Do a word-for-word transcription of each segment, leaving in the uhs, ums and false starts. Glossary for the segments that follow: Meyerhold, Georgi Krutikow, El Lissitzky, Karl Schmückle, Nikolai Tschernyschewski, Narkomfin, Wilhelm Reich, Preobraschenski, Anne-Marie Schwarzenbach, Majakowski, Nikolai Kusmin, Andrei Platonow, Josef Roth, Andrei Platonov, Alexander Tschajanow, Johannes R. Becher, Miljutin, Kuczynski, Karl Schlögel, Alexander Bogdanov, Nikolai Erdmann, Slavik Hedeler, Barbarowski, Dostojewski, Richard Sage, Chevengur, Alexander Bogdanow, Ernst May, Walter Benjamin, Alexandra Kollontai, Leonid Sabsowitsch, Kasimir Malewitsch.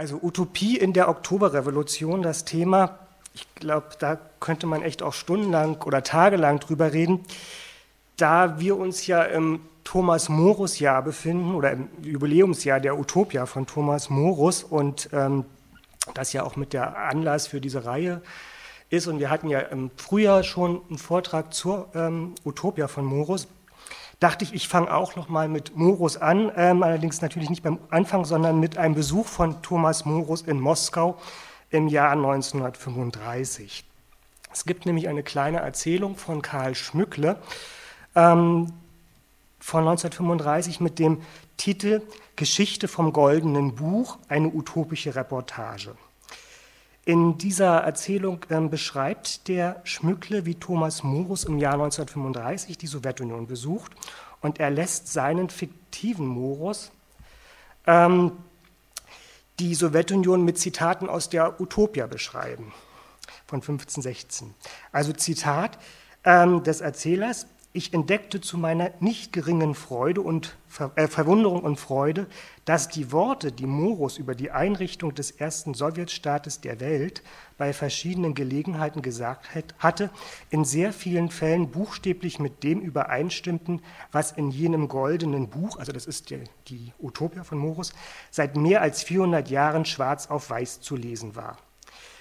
also Utopie in der Oktoberrevolution, das Thema, ich glaube, da könnte man echt auch stundenlang oder tagelang drüber reden, da wir uns ja im Thomas Morus-Jahr befinden oder im Jubiläumsjahr der Utopia von Thomas Morus und ähm, das ja auch mit der Anlass für diese Reihe ist. Und wir hatten ja im Frühjahr schon einen Vortrag zur ähm, Utopia von Morus. Dachte ich, ich fange auch nochmal mit Morus an, ähm, allerdings natürlich nicht beim Anfang, sondern mit einem Besuch von Thomas Morus in Moskau im Jahr neunzehnhundertfünfunddreißig. Es gibt nämlich eine kleine Erzählung von Karl Schmückle ähm, von neunzehnhundertfünfunddreißig mit dem Titel Geschichte vom Goldenen Buch, eine utopische Reportage. In dieser Erzählung äh, beschreibt der Schmückle, wie Thomas Morus im Jahr neunzehnhundertfünfunddreißig die Sowjetunion besucht, und er lässt seinen fiktiven Morus ähm, die Sowjetunion mit Zitaten aus der Utopia beschreiben von fünfzehnhundertsechzehn. Also Zitat ähm, des Erzählers: Ich entdeckte zu meiner nicht geringen Freude und Ver- äh, Verwunderung und Freude, dass die Worte, die Morus über die Einrichtung des ersten Sowjetstaates der Welt bei verschiedenen Gelegenheiten gesagt hat, hatte, in sehr vielen Fällen buchstäblich mit dem übereinstimmten, was in jenem goldenen Buch, also das ist die, die Utopia von Morus, seit mehr als vierhundert Jahren schwarz auf weiß zu lesen war.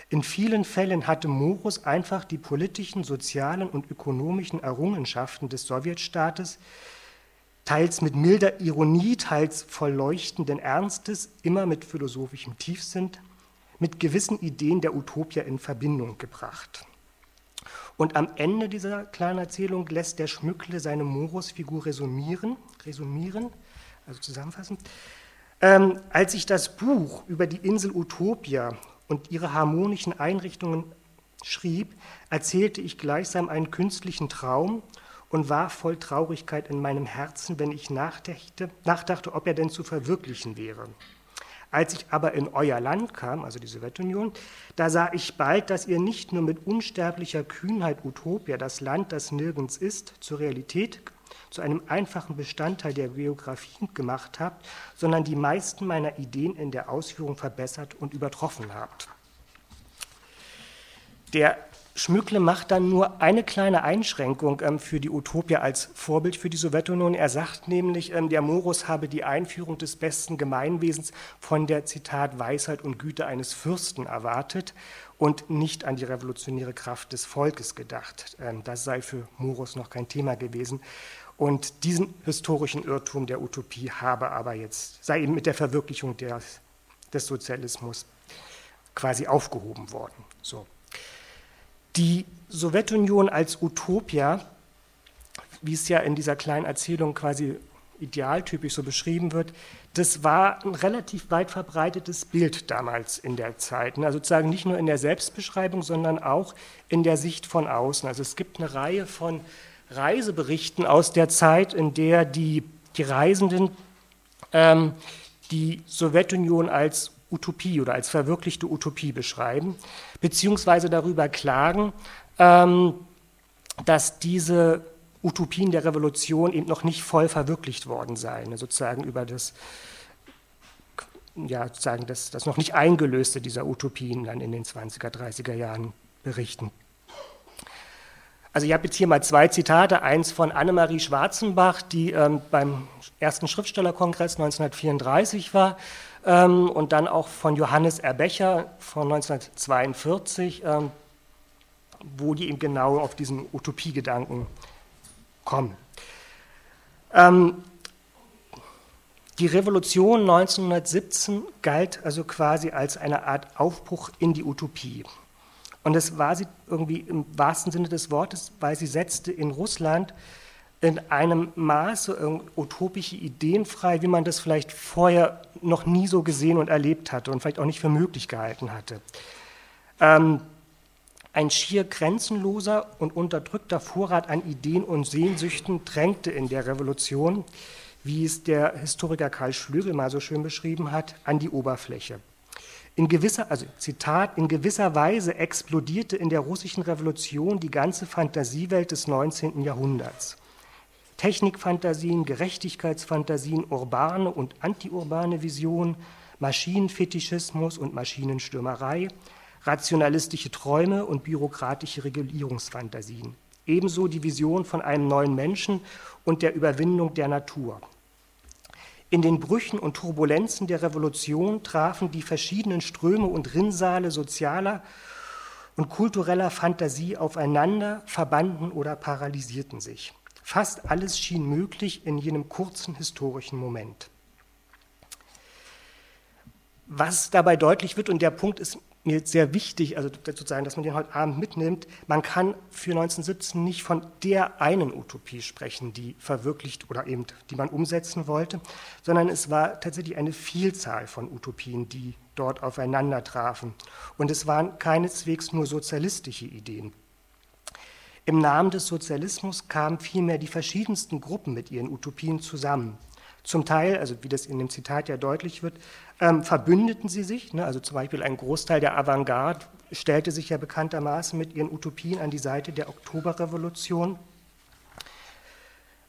In vielen Fällen hatte Morus einfach die politischen, sozialen und ökonomischen Errungenschaften des Sowjetstaates, teils mit milder Ironie, teils voll leuchtenden Ernstes, immer mit philosophischem Tiefsinn, mit gewissen Ideen der Utopia in Verbindung gebracht. Und am Ende dieser kleinen Erzählung lässt der Schmückle seine Morus-Figur resümieren, resümieren, also zusammenfassen. Ähm, als ich das Buch über die Insel Utopia und ihre harmonischen Einrichtungen schrieb, erzählte ich gleichsam einen künstlichen Traum und war voll Traurigkeit in meinem Herzen, wenn ich nachdachte, nachdachte, ob er denn zu verwirklichen wäre. Als ich aber in euer Land kam, also die Sowjetunion, da sah ich bald, dass ihr nicht nur mit unsterblicher Kühnheit Utopia, das Land, das nirgends ist, zur Realität, zu einem einfachen Bestandteil der Geografie gemacht habt, sondern die meisten meiner Ideen in der Ausführung verbessert und übertroffen habt. Der Schmückle macht dann nur eine kleine Einschränkung ähm, für die Utopia als Vorbild für die Sowjetunion. Er sagt nämlich, ähm, der Morus habe die Einführung des besten Gemeinwesens von der, Zitat, Weisheit und Güte eines Fürsten erwartet und nicht an die revolutionäre Kraft des Volkes gedacht. Ähm, das sei für Morus noch kein Thema gewesen. Und diesen historischen Irrtum der Utopie habe aber jetzt, sei eben mit der Verwirklichung der, des Sozialismus quasi aufgehoben worden. So. Die Sowjetunion als Utopia, wie es ja in dieser kleinen Erzählung quasi idealtypisch so beschrieben wird, das war ein relativ weit verbreitetes Bild damals in der Zeit. Also sozusagen nicht nur in der Selbstbeschreibung, sondern auch in der Sicht von außen. Also es gibt eine Reihe von Reiseberichten aus der Zeit, in der die, die Reisenden ähm, die Sowjetunion als Utopie oder als verwirklichte Utopie beschreiben, beziehungsweise darüber klagen, ähm, dass diese Utopien der Revolution eben noch nicht voll verwirklicht worden seien, sozusagen über das, ja, sozusagen das, das noch nicht eingelöste dieser Utopien dann in den zwanziger, dreißiger Jahren berichten. Also ich habe jetzt hier mal zwei Zitate, eins von Anne-Marie Schwarzenbach, die ähm, beim ersten Schriftstellerkongress neunzehnhundertvierunddreißig war, ähm, und dann auch von Johannes R. Becher von neunzehnhundertzweiundvierzig, ähm, wo die eben genau auf diesen Utopiegedanken kommen. Ähm, die Revolution neunzehnhundertsiebzehn galt also quasi als eine Art Aufbruch in die Utopie. Und das war sie irgendwie im wahrsten Sinne des Wortes, weil sie setzte in Russland in einem Maße utopische Ideen frei, wie man das vielleicht vorher noch nie so gesehen und erlebt hatte und vielleicht auch nicht für möglich gehalten hatte. Ähm, ein schier grenzenloser und unterdrückter Vorrat an Ideen und Sehnsüchten drängte in der Revolution, wie es der Historiker Karl Schlögel mal so schön beschrieben hat, an die Oberfläche. In gewisser, also Zitat, in gewisser Weise explodierte in der russischen Revolution die ganze Fantasiewelt des neunzehnten. Jahrhunderts. Technikfantasien, Gerechtigkeitsfantasien, urbane und antiurbane Visionen, Maschinenfetischismus und Maschinenstürmerei, rationalistische Träume und bürokratische Regulierungsfantasien. Ebenso die Vision von einem neuen Menschen und der Überwindung der Natur. In den Brüchen und Turbulenzen der Revolution trafen die verschiedenen Ströme und Rinnsale sozialer und kultureller Fantasie aufeinander, verbanden oder paralysierten sich. Fast alles schien möglich in jenem kurzen historischen Moment. Was dabei deutlich wird, und der Punkt ist mir sehr wichtig, also sozusagen, dass man den heute Abend mitnimmt, man kann für neunzehnhundertsiebzehn nicht von der einen Utopie sprechen, die verwirklicht oder eben die man umsetzen wollte, sondern es war tatsächlich eine Vielzahl von Utopien, die dort aufeinander trafen. Und es waren keineswegs nur sozialistische Ideen. Im Namen des Sozialismus kamen vielmehr die verschiedensten Gruppen mit ihren Utopien zusammen. Zum Teil, also wie das in dem Zitat ja deutlich wird, ähm, verbündeten sie sich, ne? Also zum Beispiel ein Großteil der Avantgarde stellte sich ja bekanntermaßen mit ihren Utopien an die Seite der Oktoberrevolution.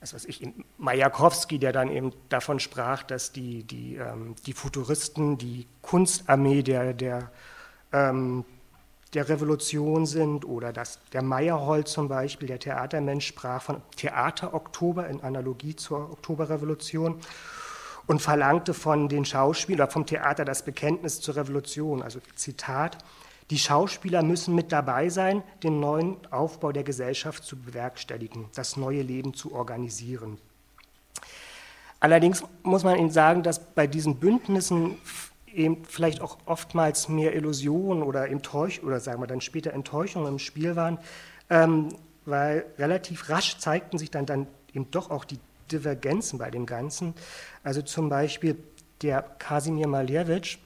Also was ich, Majakowski, der dann eben davon sprach, dass die, die, ähm, die Futuristen die Kunstarmee der, der, ähm, der Revolution sind, oder dass der Meyerhold zum Beispiel, der Theatermensch, sprach von Theater-Oktober in Analogie zur Oktoberrevolution und verlangte von den Schauspielern, oder vom Theater, das Bekenntnis zur Revolution. Also Zitat: Die Schauspieler müssen mit dabei sein, den neuen Aufbau der Gesellschaft zu bewerkstelligen, das neue Leben zu organisieren. Allerdings muss man eben sagen, dass bei diesen Bündnissen eben vielleicht auch oftmals mehr Illusionen oder, Enttäusch- oder sagen wir dann später Enttäuschungen im Spiel waren, ähm, weil relativ rasch zeigten sich dann, dann eben doch auch die Divergenzen bei dem Ganzen. Also zum Beispiel der Kasimir Malewitsch,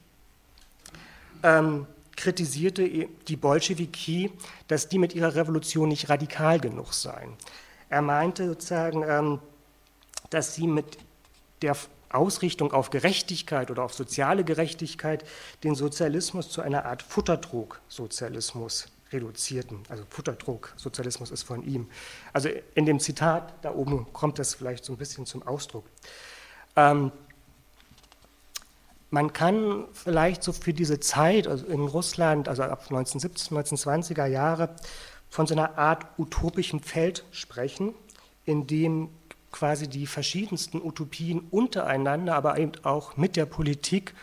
ähm, kritisierte die Bolschewiki, dass die mit ihrer Revolution nicht radikal genug seien. Er meinte sozusagen, dass sie mit der Ausrichtung auf Gerechtigkeit oder auf soziale Gerechtigkeit den Sozialismus zu einer Art Futtertrog-Sozialismus reduzierten. Also Futtertrog-Sozialismus ist von ihm. Also in dem Zitat da oben kommt das vielleicht so ein bisschen zum Ausdruck. Ähm, Man kann vielleicht so für diese Zeit, also in Russland, also ab neunzehnhundertsiebzehn, neunzehnhundertzwanziger Jahre, von so einer Art utopischem Feld sprechen, in dem quasi die verschiedensten Utopien untereinander, aber eben auch mit der Politik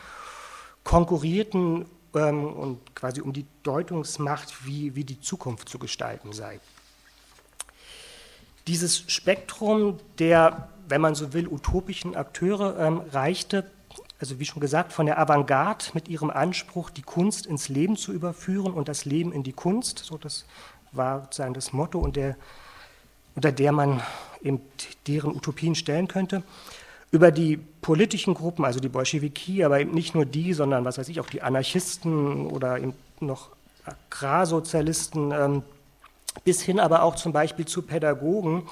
konkurrierten ähm, und quasi um die Deutungsmacht, wie, wie die Zukunft zu gestalten sei. Dieses Spektrum der, wenn man so will, utopischen Akteure ähm, reichte, also wie schon gesagt, von der Avantgarde mit ihrem Anspruch, die Kunst ins Leben zu überführen und das Leben in die Kunst, so das war sozusagen das Motto, und der, unter der man eben deren Utopien stellen könnte, über die politischen Gruppen, also die Bolschewiki, aber eben nicht nur die, sondern was weiß ich, auch die Anarchisten oder eben noch Agrarsozialisten, ähm, bis hin aber auch zum Beispiel zu Pädagogen,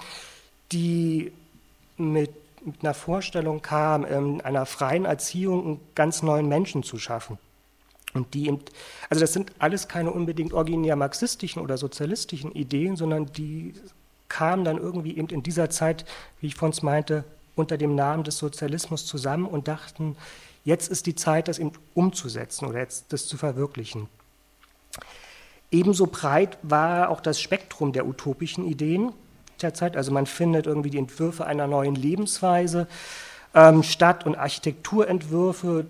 die mit mit einer Vorstellung kam, in einer freien Erziehung einen ganz neuen Menschen zu schaffen. Und die, also das sind alles keine unbedingt originär marxistischen oder sozialistischen Ideen, sondern die kamen dann irgendwie eben in dieser Zeit, wie ich vorhin meinte, unter dem Namen des Sozialismus zusammen und dachten, jetzt ist die Zeit, das eben umzusetzen oder jetzt das zu verwirklichen. Ebenso breit war auch das Spektrum der utopischen Ideen der Zeit, also man findet irgendwie die Entwürfe einer neuen Lebensweise, ähm, Stadt- und Architekturentwürfe,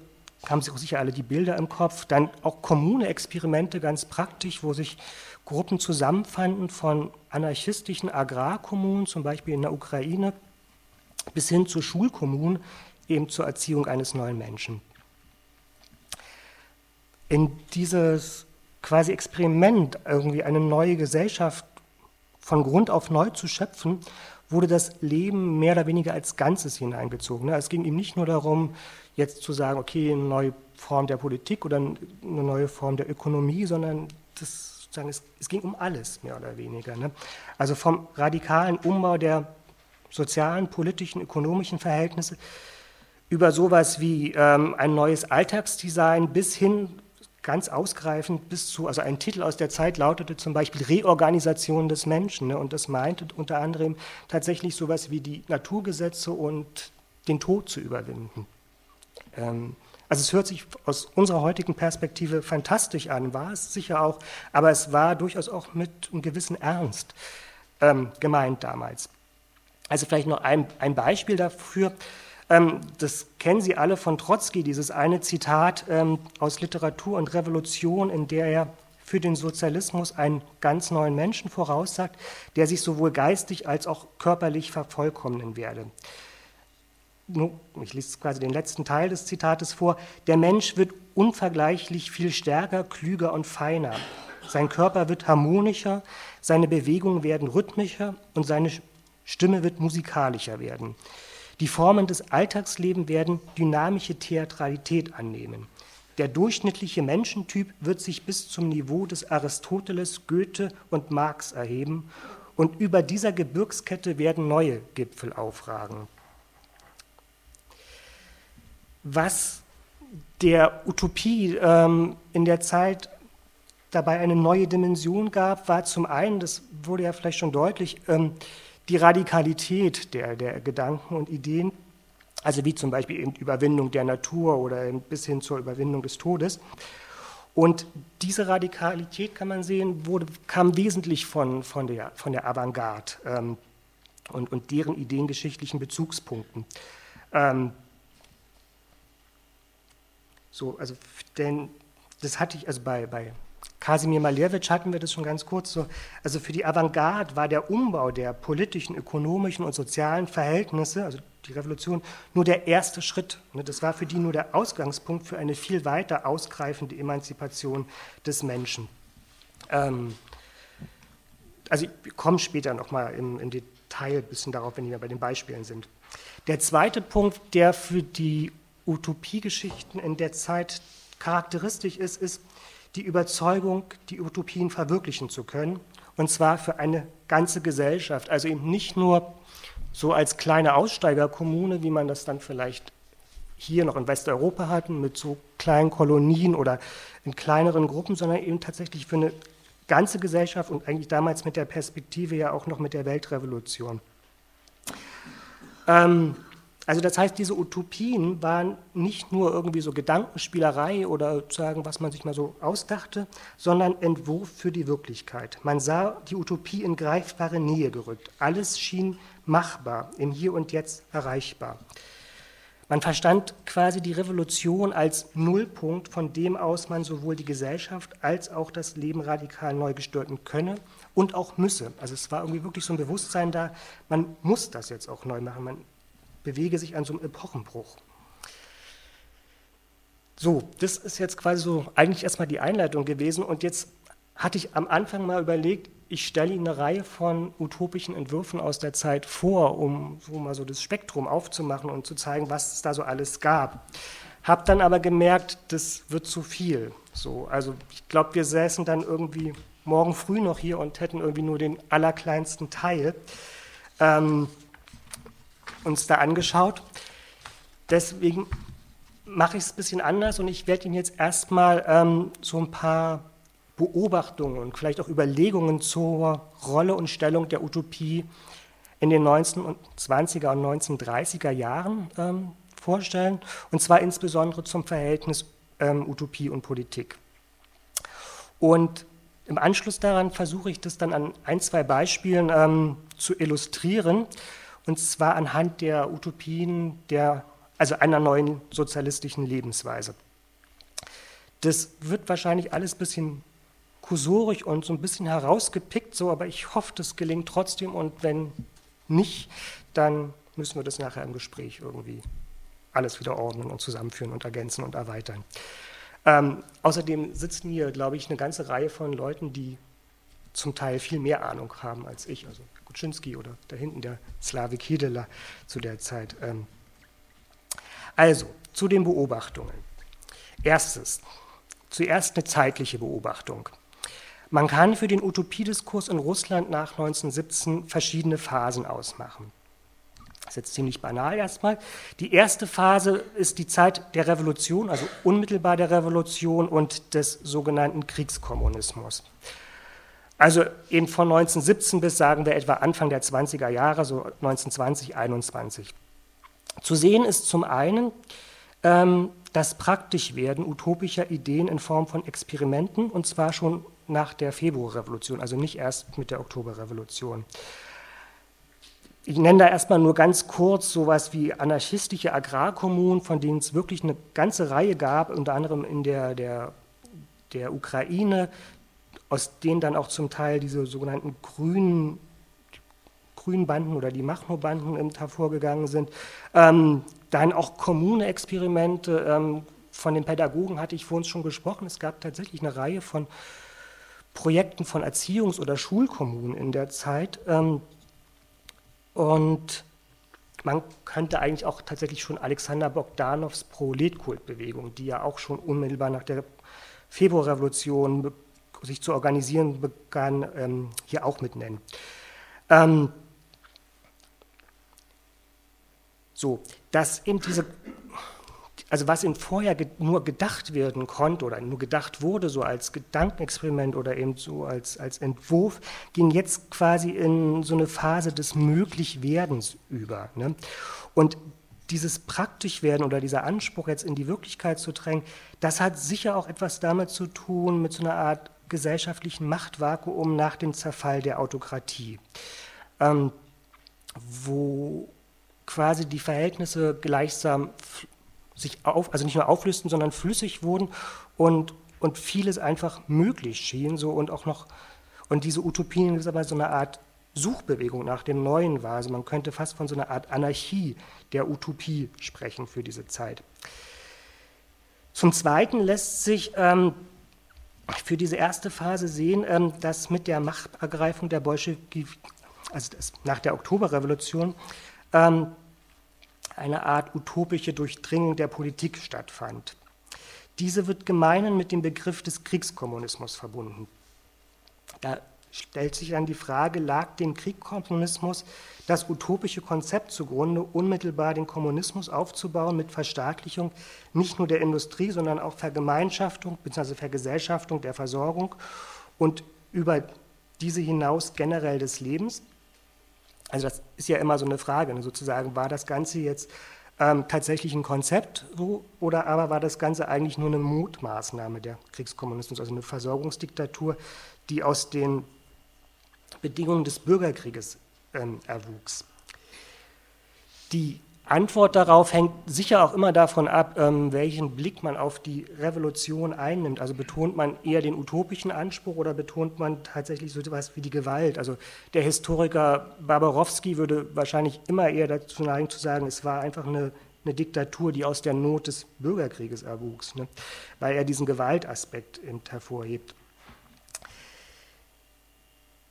haben sich auch sicher alle die Bilder im Kopf, dann auch Kommune-Experimente, ganz praktisch, wo sich Gruppen zusammenfanden von anarchistischen Agrarkommunen, zum Beispiel in der Ukraine, bis hin zu Schulkommunen, eben zur Erziehung eines neuen Menschen. In dieses quasi Experiment, irgendwie eine neue Gesellschaft von Grund auf neu zu schöpfen, wurde das Leben mehr oder weniger als Ganzes hineingezogen. Es ging ihm nicht nur darum, jetzt zu sagen, okay, eine neue Form der Politik oder eine neue Form der Ökonomie, sondern das, es ging um alles, mehr oder weniger. Also vom radikalen Umbau der sozialen, politischen, ökonomischen Verhältnisse über sowas wie ein neues Alltagsdesign bis hin, ganz ausgreifend bis zu, also ein Titel aus der Zeit lautete zum Beispiel Reorganisation des Menschen, ne, und das meinte unter anderem tatsächlich sowas wie die Naturgesetze und den Tod zu überwinden. Ähm, Also es hört sich aus unserer heutigen Perspektive fantastisch an, war es sicher auch, aber es war durchaus auch mit einem gewissen Ernst ähm, gemeint damals. Also vielleicht noch ein, ein Beispiel dafür. Ähm, das kennen Sie alle von Trotzki, dieses eine Zitat ähm, aus Literatur und Revolution, in der er für den Sozialismus einen ganz neuen Menschen voraussagt, der sich sowohl geistig als auch körperlich vervollkommnen werde. Ich lese quasi den letzten Teil des Zitates vor. Der Mensch wird unvergleichlich viel stärker, klüger und feiner. Sein Körper wird harmonischer, seine Bewegungen werden rhythmischer und seine Stimme wird musikalischer werden. Die Formen des Alltagslebens werden dynamische Theatralität annehmen. Der durchschnittliche Menschentyp wird sich bis zum Niveau des Aristoteles, Goethe und Marx erheben und über dieser Gebirgskette werden neue Gipfel aufragen. Was der Utopie ähm, in der Zeit dabei eine neue Dimension gab, war zum einen, das wurde ja vielleicht schon deutlich, ähm, die Radikalität der, der Gedanken und Ideen. Also wie zum Beispiel eben Überwindung der Natur oder eben bis hin zur Überwindung des Todes. Und diese Radikalität, kann man sehen, wurde, kam wesentlich von, von, der, von der Avantgarde ähm, und, und deren ideengeschichtlichen Bezugspunkten. Ähm, so, also denn das hatte ich, also bei, bei Kasimir Malewitsch hatten wir das schon ganz kurz so. Also für die Avantgarde war der Umbau der politischen, ökonomischen und sozialen Verhältnisse, also die Revolution, nur der erste Schritt. Das war für die nur der Ausgangspunkt für eine viel weiter ausgreifende Emanzipation des Menschen. Ähm, also ich komme später nochmal im, im Detail ein bisschen darauf, wenn wir bei den Beispielen sind. Der zweite Punkt, der für die Utopiegeschichten in der Zeit charakteristisch ist, ist die Überzeugung, die Utopien verwirklichen zu können, und zwar für eine ganze Gesellschaft, also eben nicht nur so als kleine Aussteigerkommune, wie man das dann vielleicht hier noch in Westeuropa hatten, mit so kleinen Kolonien oder in kleineren Gruppen, sondern eben tatsächlich für eine ganze Gesellschaft und eigentlich damals mit der Perspektive ja auch noch mit der Weltrevolution. Ähm, also das heißt, diese Utopien waren nicht nur irgendwie so Gedankenspielerei oder sozusagen, was man sich mal so ausdachte, sondern Entwurf für die Wirklichkeit. Man sah die Utopie in greifbare Nähe gerückt. Alles schien machbar, im Hier und Jetzt erreichbar. Man verstand quasi die Revolution als Nullpunkt, von dem aus man sowohl die Gesellschaft als auch das Leben radikal neu gestalten könne und auch müsse. Also es war irgendwie wirklich so ein Bewusstsein da, man muss das jetzt auch neu machen, man bewege sich an so einem Epochenbruch. So, das ist jetzt quasi so eigentlich erstmal die Einleitung gewesen und jetzt hatte ich am Anfang mal überlegt, ich stelle Ihnen eine Reihe von utopischen Entwürfen aus der Zeit vor, um so mal so das Spektrum aufzumachen und zu zeigen, was es da so alles gab. Hab dann aber gemerkt, das wird zu viel. So, also ich glaube, wir säßen dann irgendwie morgen früh noch hier und hätten irgendwie nur den allerkleinsten Teil ähm, uns da angeschaut. Deswegen mache ich es ein bisschen anders und ich werde Ihnen jetzt erstmal ähm, so ein paar Beobachtungen und vielleicht auch Überlegungen zur Rolle und Stellung der Utopie in den neunzehnhundertzwanziger und neunzehnhundertdreißiger Jahren ähm, vorstellen, und zwar insbesondere zum Verhältnis ähm, Utopie und Politik. Und im Anschluss daran versuche ich das dann an ein, zwei Beispielen ähm, zu illustrieren, und zwar anhand der Utopien, der, also einer neuen sozialistischen Lebensweise. Das wird wahrscheinlich alles ein bisschen kursorisch und so ein bisschen herausgepickt, so, aber ich hoffe, das gelingt trotzdem, und wenn nicht, dann müssen wir das nachher im Gespräch irgendwie alles wieder ordnen und zusammenführen und ergänzen und erweitern. Ähm, außerdem sitzen hier, glaube ich, eine ganze Reihe von Leuten, die zum Teil viel mehr Ahnung haben als ich, also Kuczynski oder da hinten der Slavik Hedeler zu der Zeit. Ähm. Also, zu den Beobachtungen. Erstes, zuerst eine zeitliche Beobachtung. Man kann für den Utopiediskurs in Russland nach neunzehnhundertsiebzehn verschiedene Phasen ausmachen. Das ist jetzt ziemlich banal erstmal. Die erste Phase ist die Zeit der Revolution, also unmittelbar der Revolution und des sogenannten Kriegskommunismus. Also eben von neunzehnhundertsiebzehn bis, sagen wir, etwa Anfang der zwanziger Jahre, so neunzehnhundertzwanzig, einundzwanzig. Zu sehen ist zum einen, ähm, das Praktischwerden utopischer Ideen in Form von Experimenten, und zwar schon nach der Februarrevolution, also nicht erst mit der Oktoberrevolution. Ich nenne da erstmal nur ganz kurz sowas wie anarchistische Agrarkommunen, von denen es wirklich eine ganze Reihe gab, unter anderem in der, der, der Ukraine, aus denen dann auch zum Teil diese sogenannten grünen, Grünbanden oder die Machno-Banden hervorgegangen sind. Ähm, dann auch Kommune-Experimente, ähm, von den Pädagogen hatte ich vorhin schon gesprochen, es gab tatsächlich eine Reihe von Projekten von Erziehungs- oder Schulkommunen in der Zeit, ähm, und man könnte eigentlich auch tatsächlich schon Alexander Bogdanows Proletkultbewegung, die ja auch schon unmittelbar nach der Februarrevolution sich zu organisieren begann, ähm, hier auch mit nennen. Ähm, so, dass eben diese, also was eben vorher ge- nur gedacht werden konnte oder nur gedacht wurde, so als Gedankenexperiment oder eben so als, als Entwurf, ging jetzt quasi in so eine Phase des Möglichwerdens über, ne? Und dieses Praktischwerden oder dieser Anspruch, jetzt in die Wirklichkeit zu drängen, das hat sicher auch etwas damit zu tun, mit so einer Art gesellschaftlichen Machtvakuum nach dem Zerfall der Autokratie, ähm, wo quasi die Verhältnisse gleichsam sich auf, also nicht nur auflösten, sondern flüssig wurden und, und vieles einfach möglich schien, so, und auch noch, und diese Utopien ist aber so eine Art Suchbewegung nach dem Neuen war. Also man könnte fast von so einer Art Anarchie der Utopie sprechen für diese Zeit. Zum Zweiten lässt sich ähm, für diese erste Phase sehen, ähm, dass mit der Machtergreifung der Bolschewiki, also das, nach der Oktoberrevolution, ähm, eine Art utopische Durchdringung der Politik stattfand. Diese wird gemeinhin mit dem Begriff des Kriegskommunismus verbunden. Da stellt sich dann die Frage, lag dem Kriegskommunismus das utopische Konzept zugrunde, unmittelbar den Kommunismus aufzubauen mit Verstaatlichung nicht nur der Industrie, sondern auch Vergemeinschaftung bzw. Vergesellschaftung der Versorgung und über diese hinaus generell des Lebens? Also das ist ja immer so eine Frage, ne? Sozusagen, war das Ganze jetzt ähm, tatsächlich ein Konzept, so, oder aber war das Ganze eigentlich nur eine Mutmaßnahme der Kriegskommunismus, also eine Versorgungsdiktatur, die aus den Bedingungen des Bürgerkrieges ähm, erwuchs. Die Antwort darauf hängt sicher auch immer davon ab, ähm, welchen Blick man auf die Revolution einnimmt. Also betont man eher den utopischen Anspruch oder betont man tatsächlich so etwas wie die Gewalt? Also der Historiker Barbarowski würde wahrscheinlich immer eher dazu neigen zu sagen, es war einfach eine, eine Diktatur, die aus der Not des Bürgerkrieges erwuchs, ne? Weil er diesen Gewaltaspekt eben hervorhebt.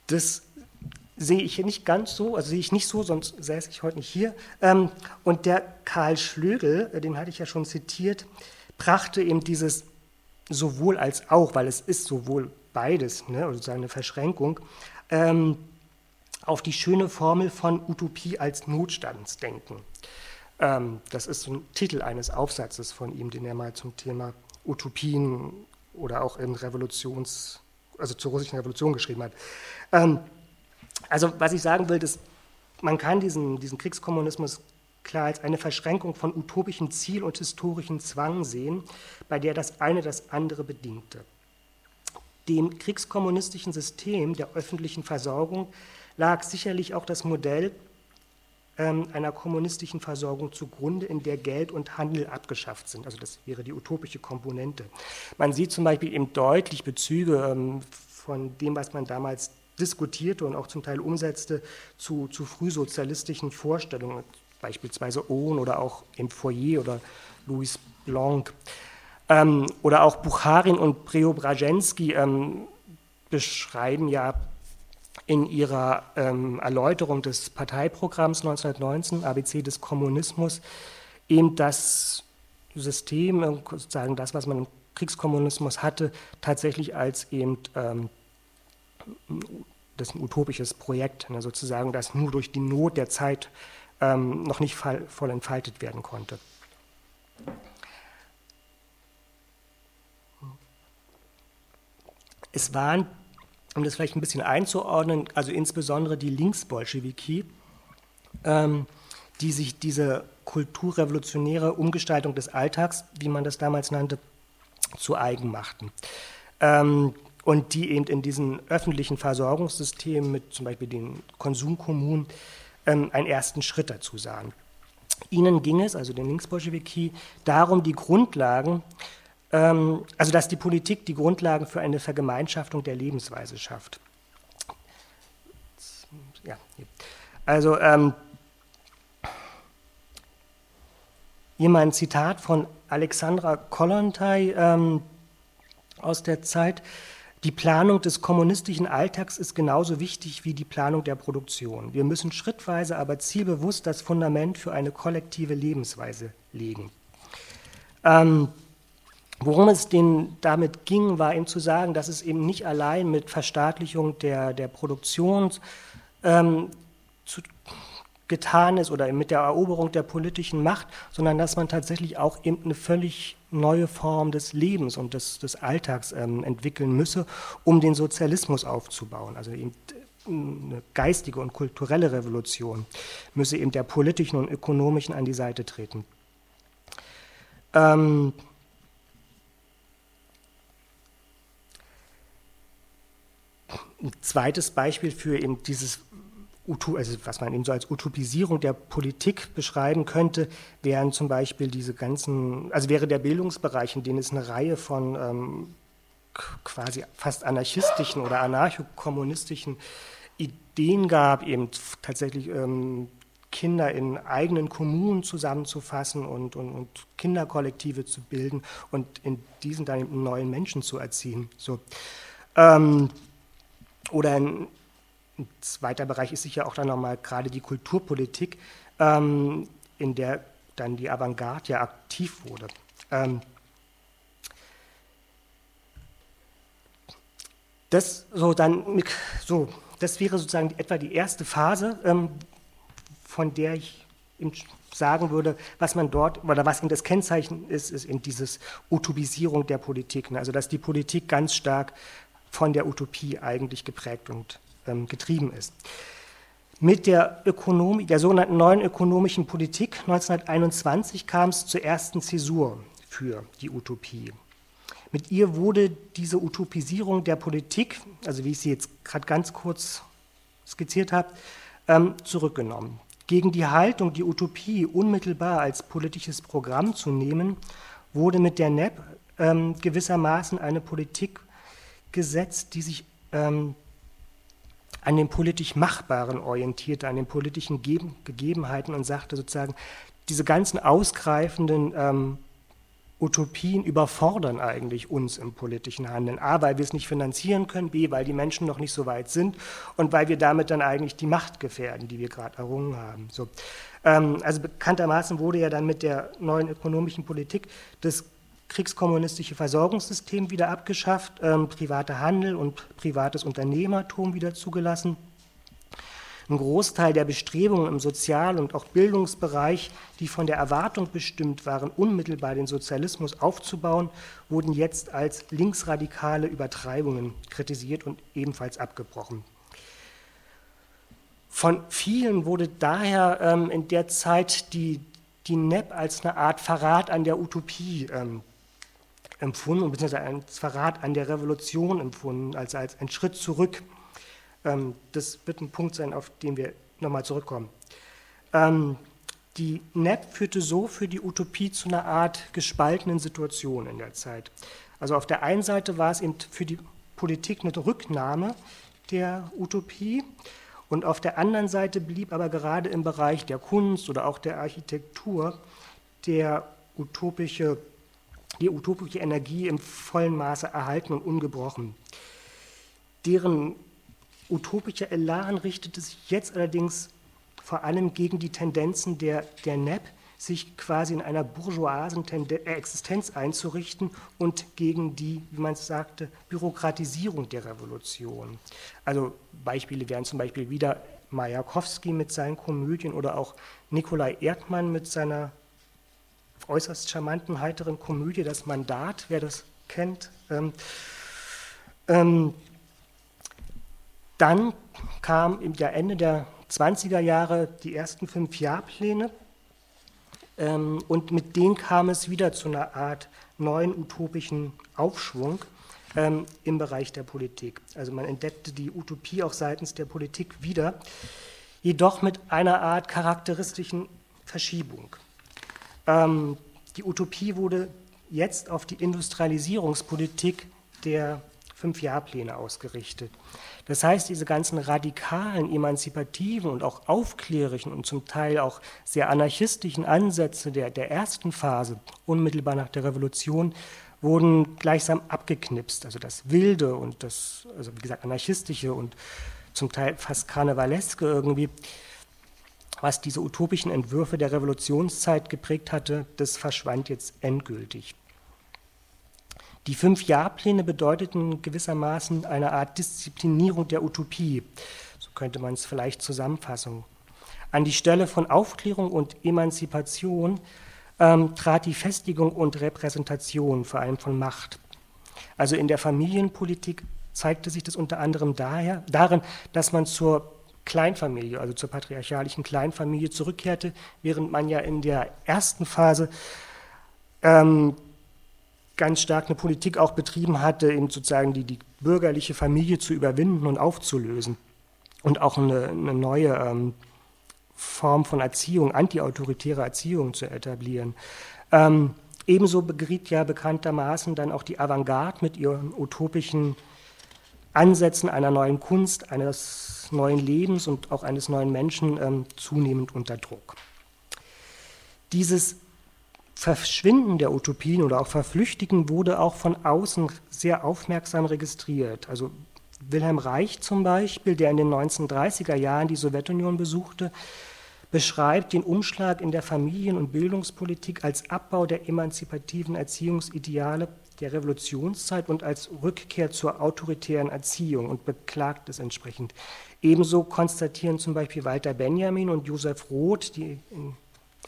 Das sehe ich hier nicht ganz so, also sehe ich nicht so, sonst säße ich heute nicht hier. Und der Karl Schlögel, den hatte ich ja schon zitiert, brachte eben dieses sowohl als auch, weil es ist sowohl beides, ne, also eine Verschränkung, auf die schöne Formel von Utopie als Notstandsdenken. Das ist so ein Titel eines Aufsatzes von ihm, den er mal zum Thema Utopien oder auch im Revolutions... also zur russischen Revolution geschrieben hat. Ähm, also was ich sagen will, ist, man kann diesen, diesen Kriegskommunismus klar als eine Verschränkung von utopischem Ziel und historischem Zwang sehen, bei der das eine das andere bedingte. Dem kriegskommunistischen System der öffentlichen Versorgung lag sicherlich auch das Modell ähm, einer kommunistischen Versorgung zugrunde, in der Geld und Handel abgeschafft sind. Also das wäre die utopische Komponente. Man sieht zum Beispiel eben deutlich Bezüge ähm, von dem, was man damals diskutierte und auch zum Teil umsetzte, zu, zu frühsozialistischen Vorstellungen, beispielsweise Ohn oder auch im Fourier oder Louis Blanc. Ähm, oder auch Bucharin und Preobraschenski ähm, beschreiben ja in ihrer ähm, Erläuterung des Parteiprogramms neunzehnhundertneunzehn, A B C des Kommunismus, eben das System, sozusagen das, was man im Kriegskommunismus hatte, tatsächlich als eben ähm, das ein utopisches Projekt, ne, sozusagen, das nur durch die Not der Zeit ähm, noch nicht fall, voll entfaltet werden konnte. Es waren, um das vielleicht ein bisschen einzuordnen, also insbesondere die Linksbolschewiki, ähm, die sich diese kulturrevolutionäre Umgestaltung des Alltags, wie man das damals nannte, zu eigen machten. Ähm, und die eben in diesen öffentlichen Versorgungssystemen mit zum Beispiel den Konsumkommunen ähm, einen ersten Schritt dazu sahen. Ihnen ging es, also den Linksbolschewiki, darum, die Grundlagen, ähm, also dass die Politik die Grundlagen für eine Vergemeinschaftung der Lebensweise schafft. Ja, also ähm, hier mal ein Zitat von Alexandra Kollontai ähm, aus der Zeit: Die Planung des kommunistischen Alltags ist genauso wichtig wie die Planung der Produktion. Wir müssen schrittweise, aber zielbewusst das Fundament für eine kollektive Lebensweise legen. Ähm, worum es denen damit ging, war eben zu sagen, dass es eben nicht allein mit Verstaatlichung der, der Produktion ähm, zu, getan ist oder mit der Eroberung der politischen Macht, sondern dass man tatsächlich auch eben eine völlig neue Form des Lebens und des, des Alltags ähm, entwickeln müsse, um den Sozialismus aufzubauen. Also eben eine geistige und kulturelle Revolution müsse eben der politischen und ökonomischen an die Seite treten. Ähm Ein zweites Beispiel für eben dieses, also was man eben so als Utopisierung der Politik beschreiben könnte, wären zum Beispiel diese ganzen, also wäre der Bildungsbereich, in dem es eine Reihe von ähm, quasi fast anarchistischen oder anarcho-kommunistischen Ideen gab, eben tatsächlich ähm, Kinder in eigenen Kommunen zusammenzufassen und, und, und Kinderkollektive zu bilden und in diesen dann eben neuen Menschen zu erziehen. So. Ähm, oder ein Ein zweiter Bereich ist sicher auch dann nochmal gerade die Kulturpolitik, ähm, in der dann die Avantgarde ja aktiv wurde. Ähm das, so dann, so, das wäre sozusagen etwa die erste Phase, ähm, von der ich eben sagen würde, was man dort, oder was eben das Kennzeichen ist, ist eben dieses Utopisierung der Politik, ne? Also dass die Politik ganz stark von der Utopie eigentlich geprägt und getrieben ist. Mit der, Ökonomie, der sogenannten neuen ökonomischen Politik neunzehnhunderteinundzwanzig kam es zur ersten Zäsur für die Utopie. Mit ihr wurde diese Utopisierung der Politik, also wie ich sie jetzt gerade ganz kurz skizziert habe, zurückgenommen. Gegen die Haltung, die Utopie unmittelbar als politisches Programm zu nehmen, wurde mit der N E P gewissermaßen eine Politik gesetzt, die sich an dem politisch Machbaren orientierte, an den politischen Geben, Gegebenheiten und sagte sozusagen, diese ganzen ausgreifenden ähm, Utopien überfordern eigentlich uns im politischen Handeln. A, weil wir es nicht finanzieren können, B, weil die Menschen noch nicht so weit sind und weil wir damit dann eigentlich die Macht gefährden, die wir gerade errungen haben. So. Ähm, also bekanntermaßen wurde ja dann mit der neuen ökonomischen Politik das kriegskommunistische Versorgungssystem wieder abgeschafft, ähm, privater Handel und privates Unternehmertum wieder zugelassen. Ein Großteil der Bestrebungen im Sozial- und auch Bildungsbereich, die von der Erwartung bestimmt waren, unmittelbar den Sozialismus aufzubauen, wurden jetzt als linksradikale Übertreibungen kritisiert und ebenfalls abgebrochen. Von vielen wurde daher ähm, in der Zeit die, die N E P als eine Art Verrat an der Utopie ähm, empfunden, beziehungsweise als Verrat an der Revolution empfunden, also als ein Schritt zurück. Ähm, das wird ein Punkt sein, auf den wir nochmal zurückkommen. Ähm, die N E P führte so für die Utopie zu einer Art gespaltenen Situation in der Zeit. Also auf der einen Seite war es eben für die Politik eine Rücknahme der Utopie und auf der anderen Seite blieb aber gerade im Bereich der Kunst oder auch der Architektur der utopische die utopische Energie im vollen Maße erhalten und ungebrochen. Deren utopischer Elan richtete sich jetzt allerdings vor allem gegen die Tendenzen der, der N E P, sich quasi in einer bourgeoisen Tenden- äh, Existenz einzurichten und gegen die, wie man es sagte, Bürokratisierung der Revolution. Also Beispiele wären zum Beispiel wieder Majakowski mit seinen Komödien oder auch Nikolai Erdmann mit seiner äußerst charmanten, heiteren Komödie, Das Mandat, wer das kennt. Ähm, ähm, dann kam im Ende der zwanziger Jahre die ersten fünf Jahrpläne, ähm, und mit denen kam es wieder zu einer Art neuen utopischen Aufschwung ähm, im Bereich der Politik. Also man entdeckte die Utopie auch seitens der Politik wieder, jedoch mit einer Art charakteristischen Verschiebung. Ähm, die Utopie wurde jetzt auf die Industrialisierungspolitik der Fünfjahrpläne ausgerichtet. Das heißt, diese ganzen radikalen, emanzipativen und auch aufklärischen und zum Teil auch sehr anarchistischen Ansätze der, der ersten Phase, unmittelbar nach der Revolution, wurden gleichsam abgeknipst. Also das Wilde und das, also wie gesagt, anarchistische und zum Teil fast karnevaleske irgendwie, was diese utopischen Entwürfe der Revolutionszeit geprägt hatte, das verschwand jetzt endgültig. Die Fünf-Jahr-Pläne bedeuteten gewissermaßen eine Art Disziplinierung der Utopie, so könnte man es vielleicht zusammenfassen. An die Stelle von Aufklärung und Emanzipation ähm, trat die Festigung und Repräsentation, vor allem von Macht. Also in der Familienpolitik zeigte sich das unter anderem daher, darin, dass man zur Kleinfamilie, also zur patriarchalischen Kleinfamilie zurückkehrte, während man ja in der ersten Phase ähm, ganz stark eine Politik auch betrieben hatte, eben sozusagen die, die bürgerliche Familie zu überwinden und aufzulösen und auch eine, eine neue ähm, Form von Erziehung, antiautoritäre Erziehung zu etablieren. Ähm, ebenso geriet ja bekanntermaßen dann auch die Avantgarde mit ihren utopischen Ansätzen einer neuen Kunst, eines neuen Lebens und auch eines neuen Menschen ähm, zunehmend unter Druck. Dieses Verschwinden der Utopien oder auch Verflüchtigen wurde auch von außen sehr aufmerksam registriert. Also Wilhelm Reich zum Beispiel, der in den neunzehnhundertdreißiger Jahren die Sowjetunion besuchte, beschreibt den Umschlag in der Familien- und Bildungspolitik als Abbau der emanzipativen Erziehungsideale der Revolutionszeit und als Rückkehr zur autoritären Erziehung und beklagt es entsprechend. Ebenso konstatieren zum Beispiel Walter Benjamin und Josef Roth, die in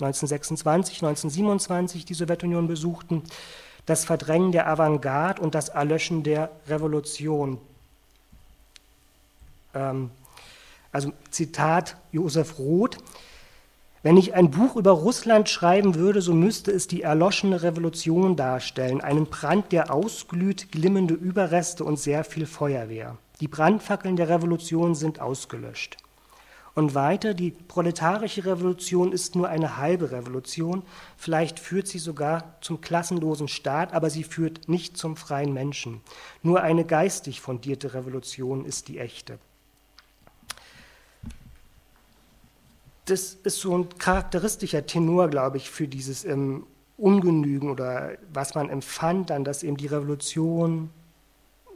neunzehnhundertsechsundzwanzig, neunzehnhundertsiebenundzwanzig die Sowjetunion besuchten, das Verdrängen der Avantgarde und das Erlöschen der Revolution. Ähm, also Zitat Josef Roth: Wenn ich ein Buch über Russland schreiben würde, so müsste es die erloschene Revolution darstellen, einen Brand, der ausglüht, glimmende Überreste und sehr viel Feuerwehr. Die Brandfackeln der Revolution sind ausgelöscht. Und weiter, die proletarische Revolution ist nur eine halbe Revolution, vielleicht führt sie sogar zum klassenlosen Staat, aber sie führt nicht zum freien Menschen. Nur eine geistig fundierte Revolution ist die echte. Das ist so ein charakteristischer Tenor, glaube ich, für dieses ähm, Ungenügen oder was man empfand, dann, dass eben die Revolution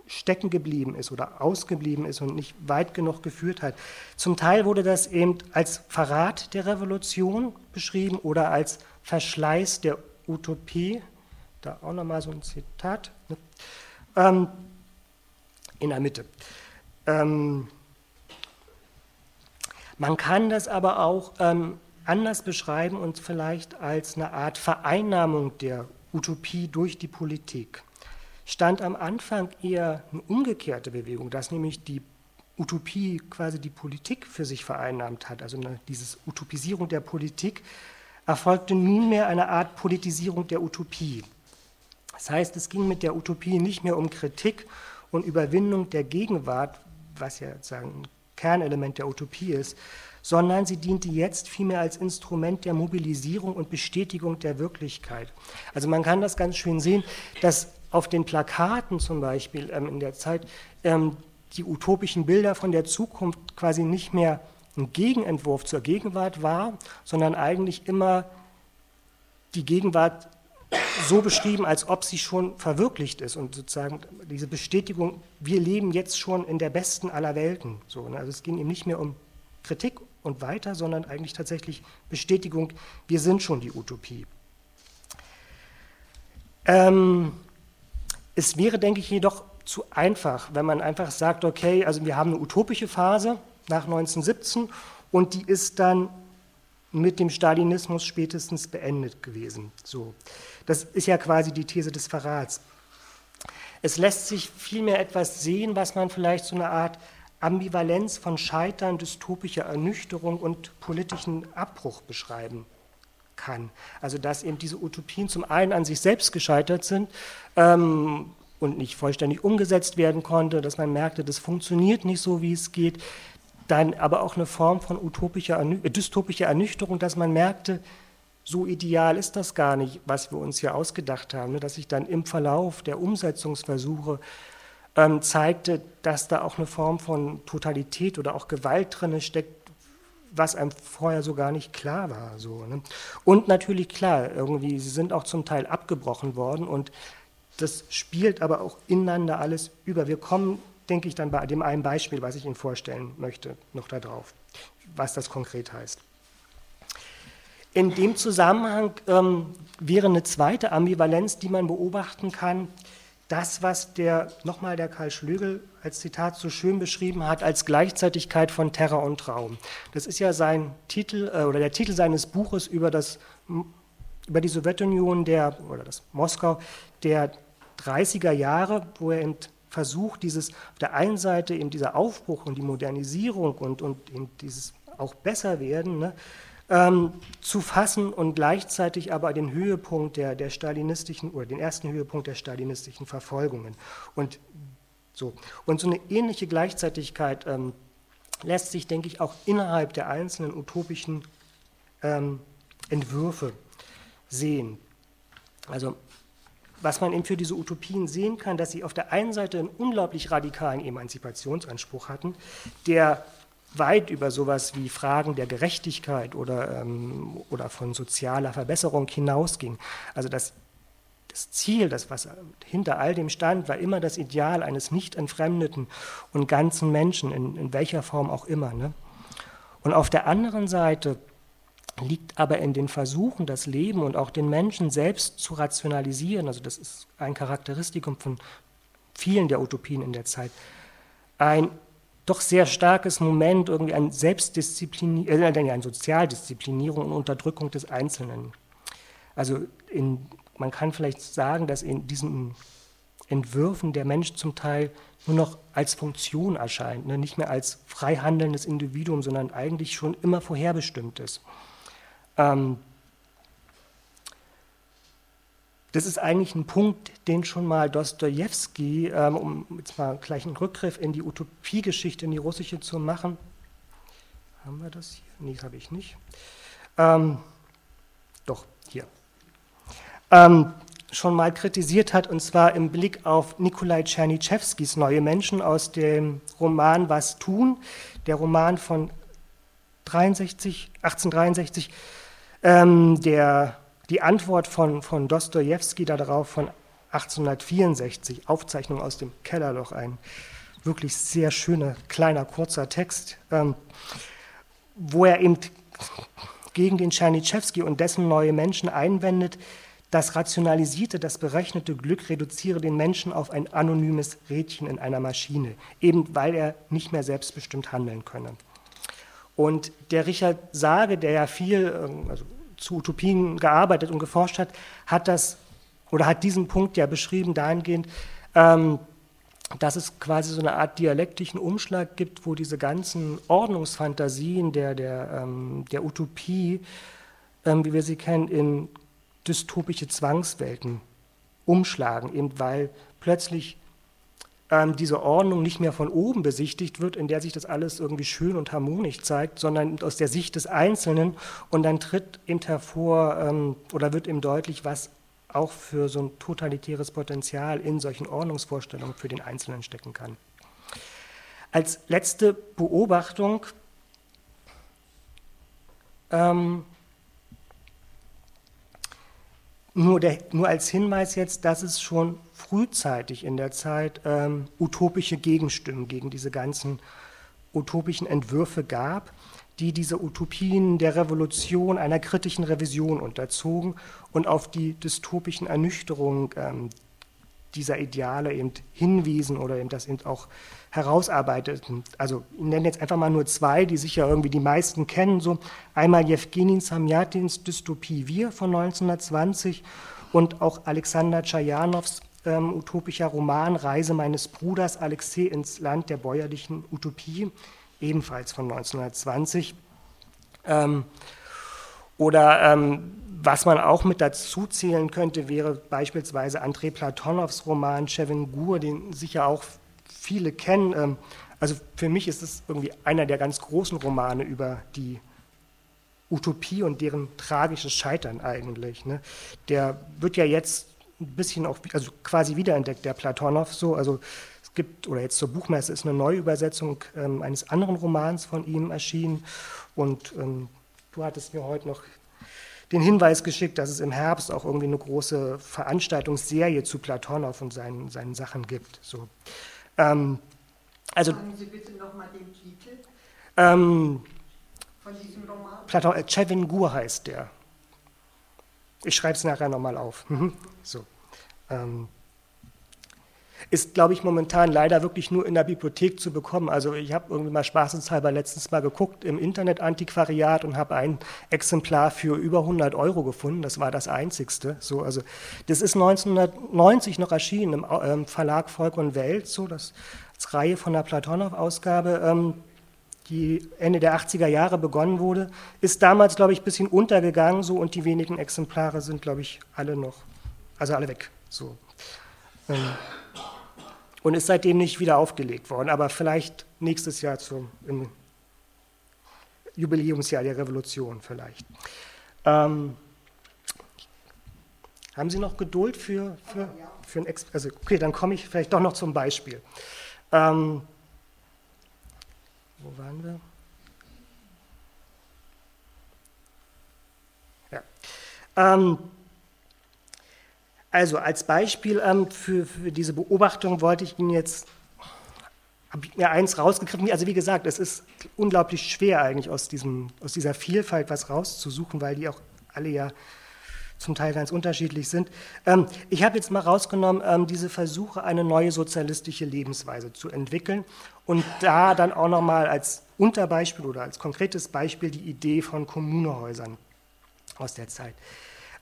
stecken geblieben ist oder ausgeblieben ist und nicht weit genug geführt hat. Zum Teil wurde das eben als Verrat der Revolution beschrieben oder als Verschleiß der Utopie. Da auch nochmal so ein Zitat, ne? ähm, in der Mitte. Ähm, man kann das aber auch ähm, anders beschreiben und vielleicht als eine Art Vereinnahmung der Utopie durch die Politik. Stand am Anfang eher eine umgekehrte Bewegung, dass nämlich die Utopie quasi die Politik für sich vereinnahmt hat. Also eine, diese Utopisierung der Politik erfolgte nunmehr eine Art Politisierung der Utopie. Das heißt, es ging mit der Utopie nicht mehr um Kritik und Überwindung der Gegenwart, was ja sozusagen ein Kernelement der Utopie ist, sondern sie diente jetzt vielmehr als Instrument der Mobilisierung und Bestätigung der Wirklichkeit. Also man kann das ganz schön sehen, dass auf den Plakaten zum Beispiel ähm, in der Zeit ähm, die utopischen Bilder von der Zukunft quasi nicht mehr ein Gegenentwurf zur Gegenwart war, sondern eigentlich immer die Gegenwart so beschrieben, als ob sie schon verwirklicht ist und sozusagen diese Bestätigung, wir leben jetzt schon in der besten aller Welten. So, ne? Also es ging eben nicht mehr um Kritik und weiter, sondern eigentlich tatsächlich Bestätigung, wir sind schon die Utopie. Ähm, Es wäre, denke ich, jedoch zu einfach, wenn man einfach sagt, okay, also wir haben eine utopische Phase nach neunzehnhundertsiebzehn und die ist dann mit dem Stalinismus spätestens beendet gewesen. So. Das ist ja quasi die These des Verrats. Es lässt sich vielmehr etwas sehen, was man vielleicht so eine Art Ambivalenz von Scheitern, dystopischer Ernüchterung und politischen Abbruch beschreiben kann. Also dass eben diese Utopien zum einen an sich selbst gescheitert sind ähm, und nicht vollständig umgesetzt werden konnte, dass man merkte, das funktioniert nicht so, wie es geht. Dann aber auch eine Form von utopischer, dystopischer Ernüchterung, dass man merkte, so ideal ist das gar nicht, was wir uns hier ausgedacht haben, dass sich dann im Verlauf der Umsetzungsversuche ähm, zeigte, dass da auch eine Form von Totalität oder auch Gewalt drin steckt, was einem vorher so gar nicht klar war. So, ne? Und natürlich klar, irgendwie, sie sind auch zum Teil abgebrochen worden und das spielt aber auch ineinander alles über. Wir kommen, denke ich, dann bei dem einen Beispiel, was ich Ihnen vorstellen möchte, noch da drauf, was das konkret heißt. In dem Zusammenhang ähm, wäre eine zweite Ambivalenz, die man beobachten kann, das, was der, nochmal der Karl Schlögel als Zitat so schön beschrieben hat, als Gleichzeitigkeit von Terror und Traum. Das ist ja sein Titel äh, oder der Titel seines Buches über, das, über die Sowjetunion der, oder das Moskau der dreißiger Jahre, wo er eben versucht, dieses, auf der einen Seite eben dieser Aufbruch und die Modernisierung und, und eben dieses auch Besserwerden, ne, Ähm, zu fassen und gleichzeitig aber den Höhepunkt der, der stalinistischen oder den ersten Höhepunkt der stalinistischen Verfolgungen. Und so, und so eine ähnliche Gleichzeitigkeit ähm, lässt sich, denke ich, auch innerhalb der einzelnen utopischen ähm, Entwürfe sehen. Also was man eben für diese Utopien sehen kann, dass sie auf der einen Seite einen unglaublich radikalen Emanzipationsanspruch hatten, der weit über sowas wie Fragen der Gerechtigkeit oder, ähm, oder von sozialer Verbesserung hinausging. Also das, das Ziel, das, was hinter all dem stand, war immer das Ideal eines nicht entfremdeten und ganzen Menschen, in, in welcher Form auch immer. Ne? Und auf der anderen Seite liegt aber in den Versuchen, das Leben und auch den Menschen selbst zu rationalisieren, also das ist ein Charakteristikum von vielen der Utopien in der Zeit, ein doch sehr starkes Moment, irgendwie an Selbstdisziplin, äh, an Sozialdisziplinierung und Unterdrückung des Einzelnen. Also in, man kann vielleicht sagen, dass in diesen Entwürfen der Mensch zum Teil nur noch als Funktion erscheint, ne? Nicht mehr als frei handelndes Individuum, sondern eigentlich schon immer vorherbestimmt ist. Ähm, Das ist eigentlich ein Punkt, den schon mal Dostojewski, ähm, um jetzt mal gleich einen Rückgriff in die Utopiegeschichte, in die russische zu machen. Haben wir das hier? Nee, habe ich nicht. Ähm, doch, hier. Ähm, schon mal kritisiert hat, und zwar im Blick auf Nikolai Tschernyschewskis Neue Menschen aus dem Roman Was tun? Der Roman von dreiundsechzig, achtzehnhundertdreiundsechzig, ähm, der... Die Antwort von, von Dostojewski darauf von achtzehnhundertvierundsechzig, Aufzeichnung aus dem Kellerloch, ein wirklich sehr schöner, kleiner, kurzer Text, ähm, wo er eben gegen den Tschernyschewski und dessen Neue Menschen einwendet, das rationalisierte, das berechnete Glück reduziere den Menschen auf ein anonymes Rädchen in einer Maschine, eben weil er nicht mehr selbstbestimmt handeln könne. Und der Richard Sage, der ja viel... Also zu Utopien gearbeitet und geforscht hat, hat das oder hat diesen Punkt ja beschrieben dahingehend, ähm, dass es quasi so eine Art dialektischen Umschlag gibt, wo diese ganzen Ordnungsfantasien der, der, ähm, der Utopie, ähm, wie wir sie kennen, in dystopische Zwangswelten umschlagen, eben weil plötzlich ähm, diese Ordnung nicht mehr von oben besichtigt wird, in der sich das alles irgendwie schön und harmonisch zeigt, sondern aus der Sicht des Einzelnen, und dann tritt eben hervor ähm, oder wird eben deutlich, was auch für so ein totalitäres Potenzial in solchen Ordnungsvorstellungen für den Einzelnen stecken kann. Als letzte Beobachtung ähm, nur, der, nur als Hinweis jetzt, dass es schon frühzeitig in der Zeit ähm, utopische Gegenstimmen gegen diese ganzen utopischen Entwürfe gab, die diese Utopien der Revolution einer kritischen Revision unterzogen und auf die dystopischen Ernüchterungen ähm, dieser Ideale eben hinwiesen oder eben das eben auch herausarbeiteten. Also ich nenne jetzt einfach mal nur zwei, die sicher irgendwie die meisten kennen. So einmal Jewgenin Samyatins Dystopie Wir von neunzehnhundertzwanzig und auch Alexander Tschajanows ähm, utopischer Roman Reise meines Bruders Alexei ins Land der bäuerlichen Utopie, ebenfalls von neunzehnhundertzwanzig. Ähm, Oder ähm, was man auch mit dazu zählen könnte, wäre beispielsweise Andrei Platonows Roman Chevengur, den sicher auch viele kennen. Ähm, also für mich ist es irgendwie einer der ganz großen Romane über die Utopie und deren tragisches Scheitern eigentlich, ne? Der wird ja jetzt ein bisschen auch, also quasi wiederentdeckt, der Platonow so, also es gibt, oder jetzt zur Buchmesse ist eine Neuübersetzung ähm, eines anderen Romans von ihm erschienen und ähm, du hattest mir heute noch den Hinweis geschickt, dass es im Herbst auch irgendwie eine große Veranstaltungsserie zu Platonow und seinen, seinen Sachen gibt. So. Ähm, also, sagen Sie bitte nochmal den Titel ähm, von diesem Roman? Platon, äh, Chevengur heißt der. Ich schreibe es nachher nochmal auf. So. Ähm, ist, glaube ich, momentan leider wirklich nur in der Bibliothek zu bekommen. Also ich habe irgendwie mal spaßenshalber letztens mal geguckt im Internet-Antiquariat und habe ein Exemplar für über hundert Euro gefunden. Das war das einzigste. So, also, das ist neunzehnhundertneunzig noch erschienen im ähm, Verlag Volk und Welt, so, das, als Reihe von der Platonow-Ausgabe, ähm, die Ende der achtziger Jahre begonnen wurde, ist damals, glaube ich, ein bisschen untergegangen so, und die wenigen Exemplare sind, glaube ich, alle noch, also alle weg. So. Ähm, und ist seitdem nicht wieder aufgelegt worden, aber vielleicht nächstes Jahr zum im Jubiläumsjahr der Revolution vielleicht. Ähm, haben Sie noch Geduld für, für, für ein Ex- also okay, dann komme ich vielleicht doch noch zum Beispiel. Ähm, Wo waren wir? Ja. Ähm, also als Beispiel ähm, für, für diese Beobachtung wollte ich Ihnen jetzt, habe ich mir eins rausgegriffen. Also wie gesagt, es ist unglaublich schwer eigentlich aus, diesem, aus dieser Vielfalt was rauszusuchen, weil die auch alle ja zum Teil ganz unterschiedlich sind. Ähm, ich habe jetzt mal rausgenommen, ähm, diese Versuche, eine neue sozialistische Lebensweise zu entwickeln und da dann auch nochmal als Unterbeispiel oder als konkretes Beispiel die Idee von Kommunehäusern aus der Zeit.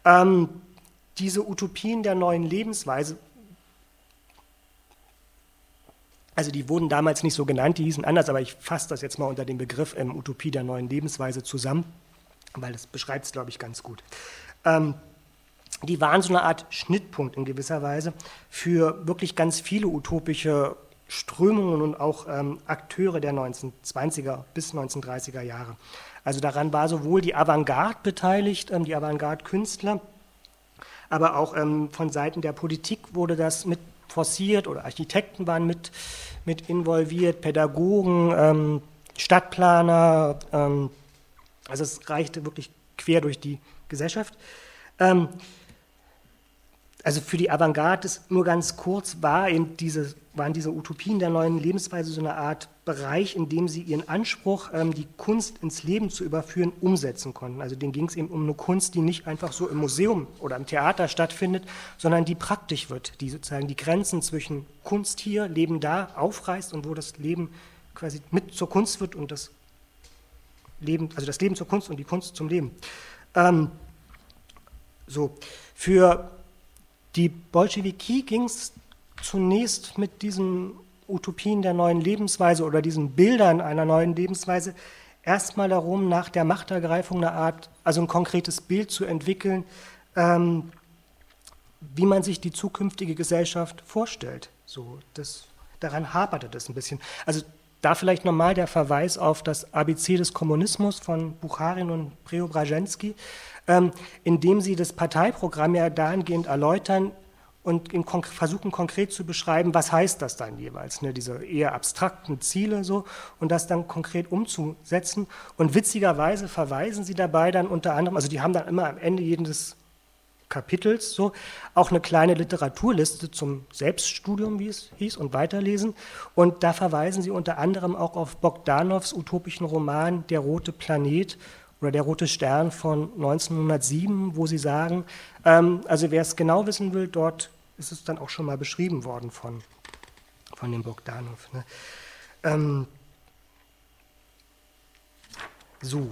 Ähm, diese Utopien der neuen Lebensweise, also die wurden damals nicht so genannt, die hießen anders, aber ich fasse das jetzt mal unter dem Begriff ähm, Utopie der neuen Lebensweise zusammen, weil das beschreibt es, glaube ich, ganz gut. Ähm, die waren so eine Art Schnittpunkt in gewisser Weise für wirklich ganz viele utopische Strömungen und auch ähm, Akteure der neunzehnhundertzwanziger bis neunzehnhundertdreißiger Jahre. Also daran war sowohl die Avantgarde beteiligt, ähm, die Avantgarde-Künstler, aber auch ähm, von Seiten der Politik wurde das mit forciert oder Architekten waren mit, mit involviert, Pädagogen, ähm, Stadtplaner, ähm, also es reichte wirklich quer durch die Gesellschaft. Ähm, also für die Avantgarde ist nur ganz kurz, war eben diese, waren diese Utopien der neuen Lebensweise so eine Art Bereich, in dem sie ihren Anspruch, ähm, die Kunst ins Leben zu überführen, umsetzen konnten. Also denen ging es eben um eine Kunst, die nicht einfach so im Museum oder im Theater stattfindet, sondern die praktisch wird, die sozusagen die Grenzen zwischen Kunst hier, Leben da aufreißt und wo das Leben quasi mit zur Kunst wird und das Leben, also das Leben zur Kunst und die Kunst zum Leben. Ähm, so, für die Bolschewiki ging es zunächst mit diesen Utopien der neuen Lebensweise oder diesen Bildern einer neuen Lebensweise erstmal darum, nach der Machtergreifung eine Art, also ein konkretes Bild zu entwickeln, ähm, wie man sich die zukünftige Gesellschaft vorstellt. So, das, daran haperte das ein bisschen. Also da vielleicht nochmal der Verweis auf das A B C des Kommunismus von Bucharin und Preobraschenski, ähm, indem sie das Parteiprogramm ja dahingehend erläutern und in konk- versuchen konkret zu beschreiben, was heißt das dann jeweils, ne, diese eher abstrakten Ziele so, und das dann konkret umzusetzen. Und witzigerweise verweisen sie dabei dann unter anderem, also die haben dann immer am Ende jedes Kapitels so, auch eine kleine Literaturliste zum Selbststudium, wie es hieß, und Weiterlesen. Und da verweisen sie unter anderem auch auf Bogdanows utopischen Roman Der rote Planet oder Der rote Stern von neunzehnhundertsieben, wo sie sagen, ähm, also wer es genau wissen will, dort ist es dann auch schon mal beschrieben worden von, von dem Bogdanov. Ne? Ähm, so.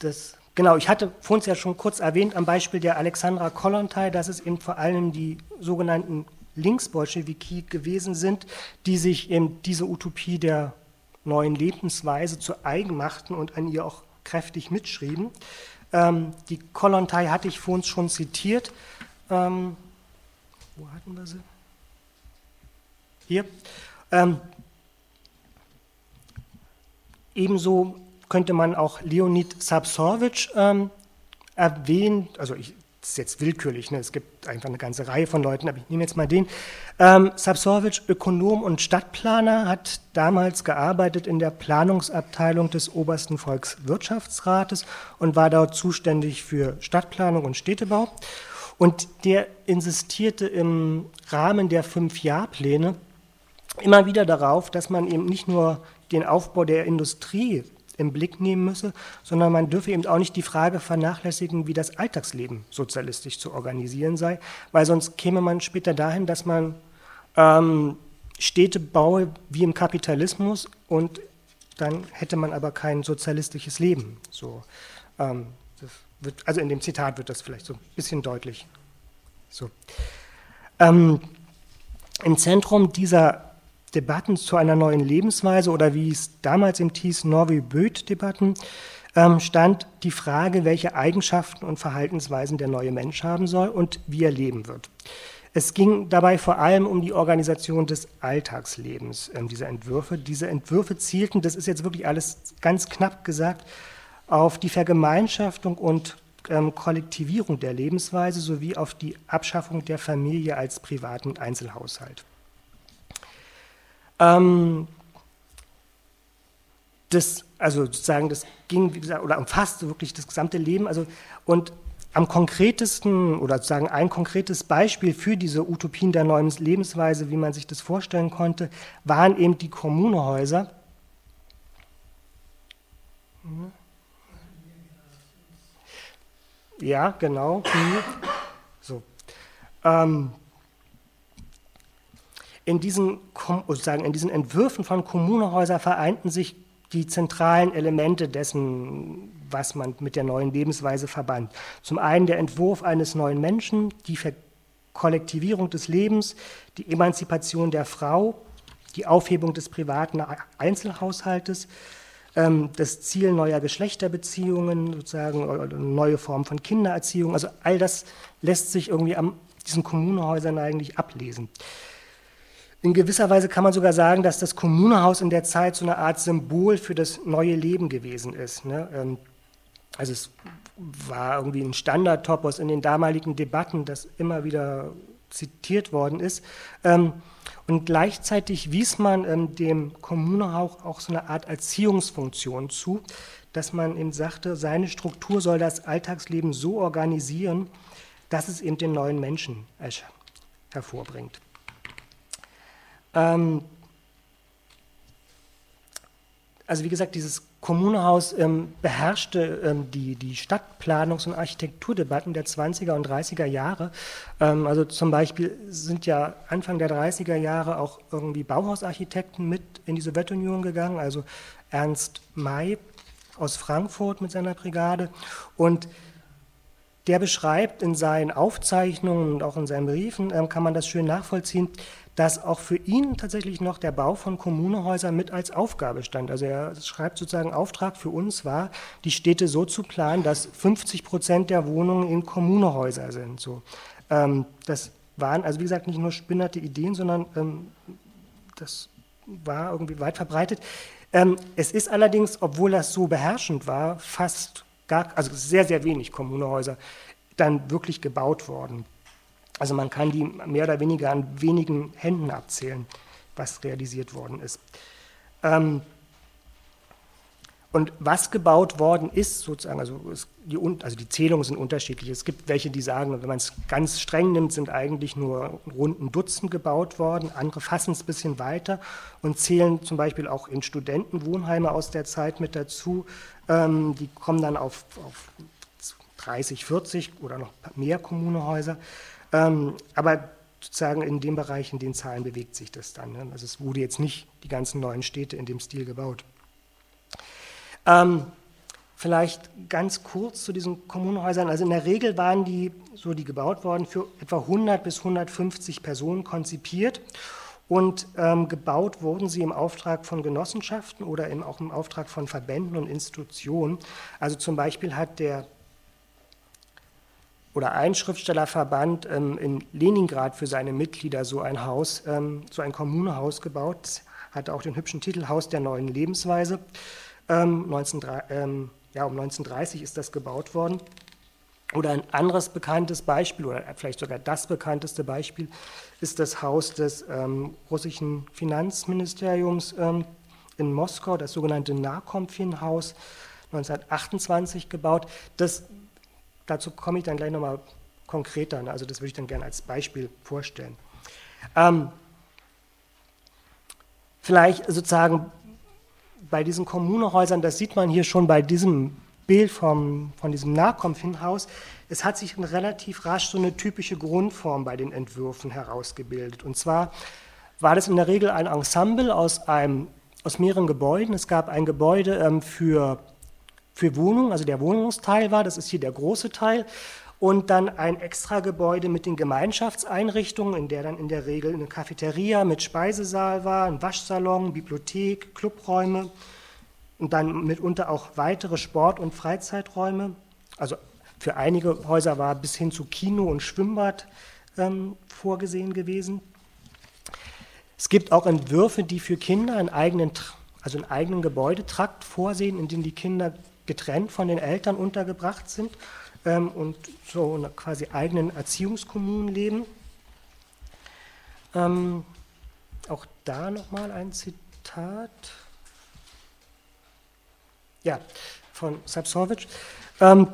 Das Genau, ich hatte vorhin ja schon kurz erwähnt, am Beispiel der Alexandra Kollontai, dass es eben vor allem die sogenannten Linksbolschewiki gewesen sind, die sich eben diese Utopie der neuen Lebensweise zu eigen machten und an ihr auch kräftig mitschrieben. Ähm, die Kollontai hatte ich vorhin schon zitiert. Ähm, wo hatten wir sie? Hier. Ähm, ebenso könnte man auch Leonid Sabsowitsch ähm, erwähnen, also ich, das ist jetzt willkürlich, ne? Es gibt einfach eine ganze Reihe von Leuten, aber ich nehme jetzt mal den. Ähm, Sabsowitsch, Ökonom und Stadtplaner, hat damals gearbeitet in der Planungsabteilung des Obersten Volkswirtschaftsrates und war dort zuständig für Stadtplanung und Städtebau. Und der insistierte im Rahmen der Fünfjahrpläne immer wieder darauf, dass man eben nicht nur den Aufbau der Industrie im Blick nehmen müsse, sondern man dürfe eben auch nicht die Frage vernachlässigen, wie das Alltagsleben sozialistisch zu organisieren sei, weil sonst käme man später dahin, dass man ähm, Städte baue wie im Kapitalismus und dann hätte man aber kein sozialistisches Leben. So, ähm, das wird, also in dem Zitat wird das vielleicht so ein bisschen deutlich. So. Ähm, im Zentrum dieser Debatten zu einer neuen Lebensweise oder wie es damals im hieß, Norway-Böth-Debatten, ähm, stand die Frage, welche Eigenschaften und Verhaltensweisen der neue Mensch haben soll und wie er leben wird. Es ging dabei vor allem um die Organisation des Alltagslebens ähm, dieser Entwürfe. Diese Entwürfe zielten, das ist jetzt wirklich alles ganz knapp gesagt, auf die Vergemeinschaftung und ähm, Kollektivierung der Lebensweise sowie auf die Abschaffung der Familie als privaten Einzelhaushalt. Das, also sozusagen, das ging, wie gesagt, oder umfasste wirklich das gesamte Leben. Also, und am konkretesten, oder sozusagen ein konkretes Beispiel für diese Utopien der neuen Lebensweise, wie man sich das vorstellen konnte, waren eben die Kommunehäuser. Ja, genau. So. Ähm. In diesen, sozusagen in diesen Entwürfen von Kommunehäusern vereinten sich die zentralen Elemente dessen, was man mit der neuen Lebensweise verband. Zum einen der Entwurf eines neuen Menschen, die Verkollektivierung des Lebens, die Emanzipation der Frau, die Aufhebung des privaten Einzelhaushaltes, das Ziel neuer Geschlechterbeziehungen, sozusagen neue Formen von Kindererziehung. Also all das lässt sich irgendwie an diesen Kommunehäusern eigentlich ablesen. In gewisser Weise kann man sogar sagen, dass das Kommunehaus in der Zeit so eine Art Symbol für das neue Leben gewesen ist. Ne? Also es war irgendwie ein Standardtopos in den damaligen Debatten, das immer wieder zitiert worden ist. Und gleichzeitig wies man dem Kommunehaus auch so eine Art Erziehungsfunktion zu, dass man eben sagte, seine Struktur soll das Alltagsleben so organisieren, dass es eben den neuen Menschen hervorbringt. Also wie gesagt, dieses Kommunehaus ähm, beherrschte ähm, die, die Stadtplanungs- und Architekturdebatten der zwanziger und dreißiger Jahre. Ähm, also zum Beispiel sind ja Anfang der dreißiger Jahre auch irgendwie Bauhausarchitekten mit in die Sowjetunion gegangen, also Ernst May aus Frankfurt mit seiner Brigade. Und der beschreibt in seinen Aufzeichnungen und auch in seinen Briefen, ähm, kann man das schön nachvollziehen, dass auch für ihn tatsächlich noch der Bau von Kommunehäusern mit als Aufgabe stand. Also er schreibt sozusagen, Auftrag für uns war, die Städte so zu planen, dass fünfzig Prozent der Wohnungen in Kommunehäuser sind. So, ähm, das waren also wie gesagt nicht nur spinnerte Ideen, sondern ähm, das war irgendwie weit verbreitet. Ähm, es ist allerdings, obwohl das so beherrschend war, fast gar, also sehr, sehr wenig Kommunehäuser dann wirklich gebaut worden. Also man kann die mehr oder weniger an wenigen Händen abzählen, was realisiert worden ist. Und was gebaut worden ist, sozusagen, also, die, also die Zählungen sind unterschiedlich. Es gibt welche, die sagen, wenn man es ganz streng nimmt, sind eigentlich nur rund ein Dutzend gebaut worden. Andere fassen es ein bisschen weiter und zählen zum Beispiel auch in Studentenwohnheime aus der Zeit mit dazu. Die kommen dann auf, auf dreißig, vierzig oder noch mehr Kommunehäuser. Ähm, aber sozusagen in dem Bereich, in den Zahlen bewegt sich das dann. Ne? Also es wurde jetzt nicht die ganzen neuen Städte in dem Stil gebaut. Ähm, vielleicht ganz kurz zu diesen Kommunenhäusern. Also in der Regel waren die, so die gebaut worden, für etwa hundert bis hundertfünfzig Personen konzipiert Und ähm, gebaut wurden sie im Auftrag von Genossenschaften oder im, auch im Auftrag von Verbänden und Institutionen. Also zum Beispiel hat der oder ein Schriftstellerverband ähm, in Leningrad für seine Mitglieder so ein Haus, ähm, so ein Kommunehaus gebaut. Das hatte auch den hübschen Titel Haus der neuen Lebensweise. Ähm, neunzehn, ähm, ja, um neunzehnhundertdreißig ist das gebaut worden. Oder ein anderes bekanntes Beispiel, oder vielleicht sogar das bekannteste Beispiel, ist das Haus des ähm, russischen Finanzministeriums ähm, in Moskau, das sogenannte Narkomfin-Haus, neunzehnhundertachtundzwanzig gebaut. Das, dazu komme ich dann gleich nochmal konkreter, also das würde ich dann gerne als Beispiel vorstellen. Ähm, vielleicht sozusagen bei diesen Kommunehäusern, das sieht man hier schon bei diesem Bild vom, von diesem Narkomfin-Haus, es hat sich relativ rasch so eine typische Grundform bei den Entwürfen herausgebildet. Und zwar war das in der Regel ein Ensemble aus, einem, aus mehreren Gebäuden. Es gab ein Gebäude ähm, für, für Wohnungen, also der Wohnungsteil war, das ist hier der große Teil, und dann ein Extragebäude mit den Gemeinschaftseinrichtungen, in der dann in der Regel eine Cafeteria mit Speisesaal war, ein Waschsalon, Bibliothek, Clubräume, und dann mitunter auch weitere Sport- und Freizeiträume. Also für einige Häuser war bis hin zu Kino und Schwimmbad ähm, vorgesehen gewesen. Es gibt auch Entwürfe, die für Kinder einen eigenen, also einen eigenen Gebäudetrakt vorsehen, in dem die Kinder getrennt von den Eltern untergebracht sind ähm, und so in einer quasi eigenen Erziehungskommunen leben. Ähm, auch da nochmal ein Zitat. Ja, von Sabsowitsch, ähm,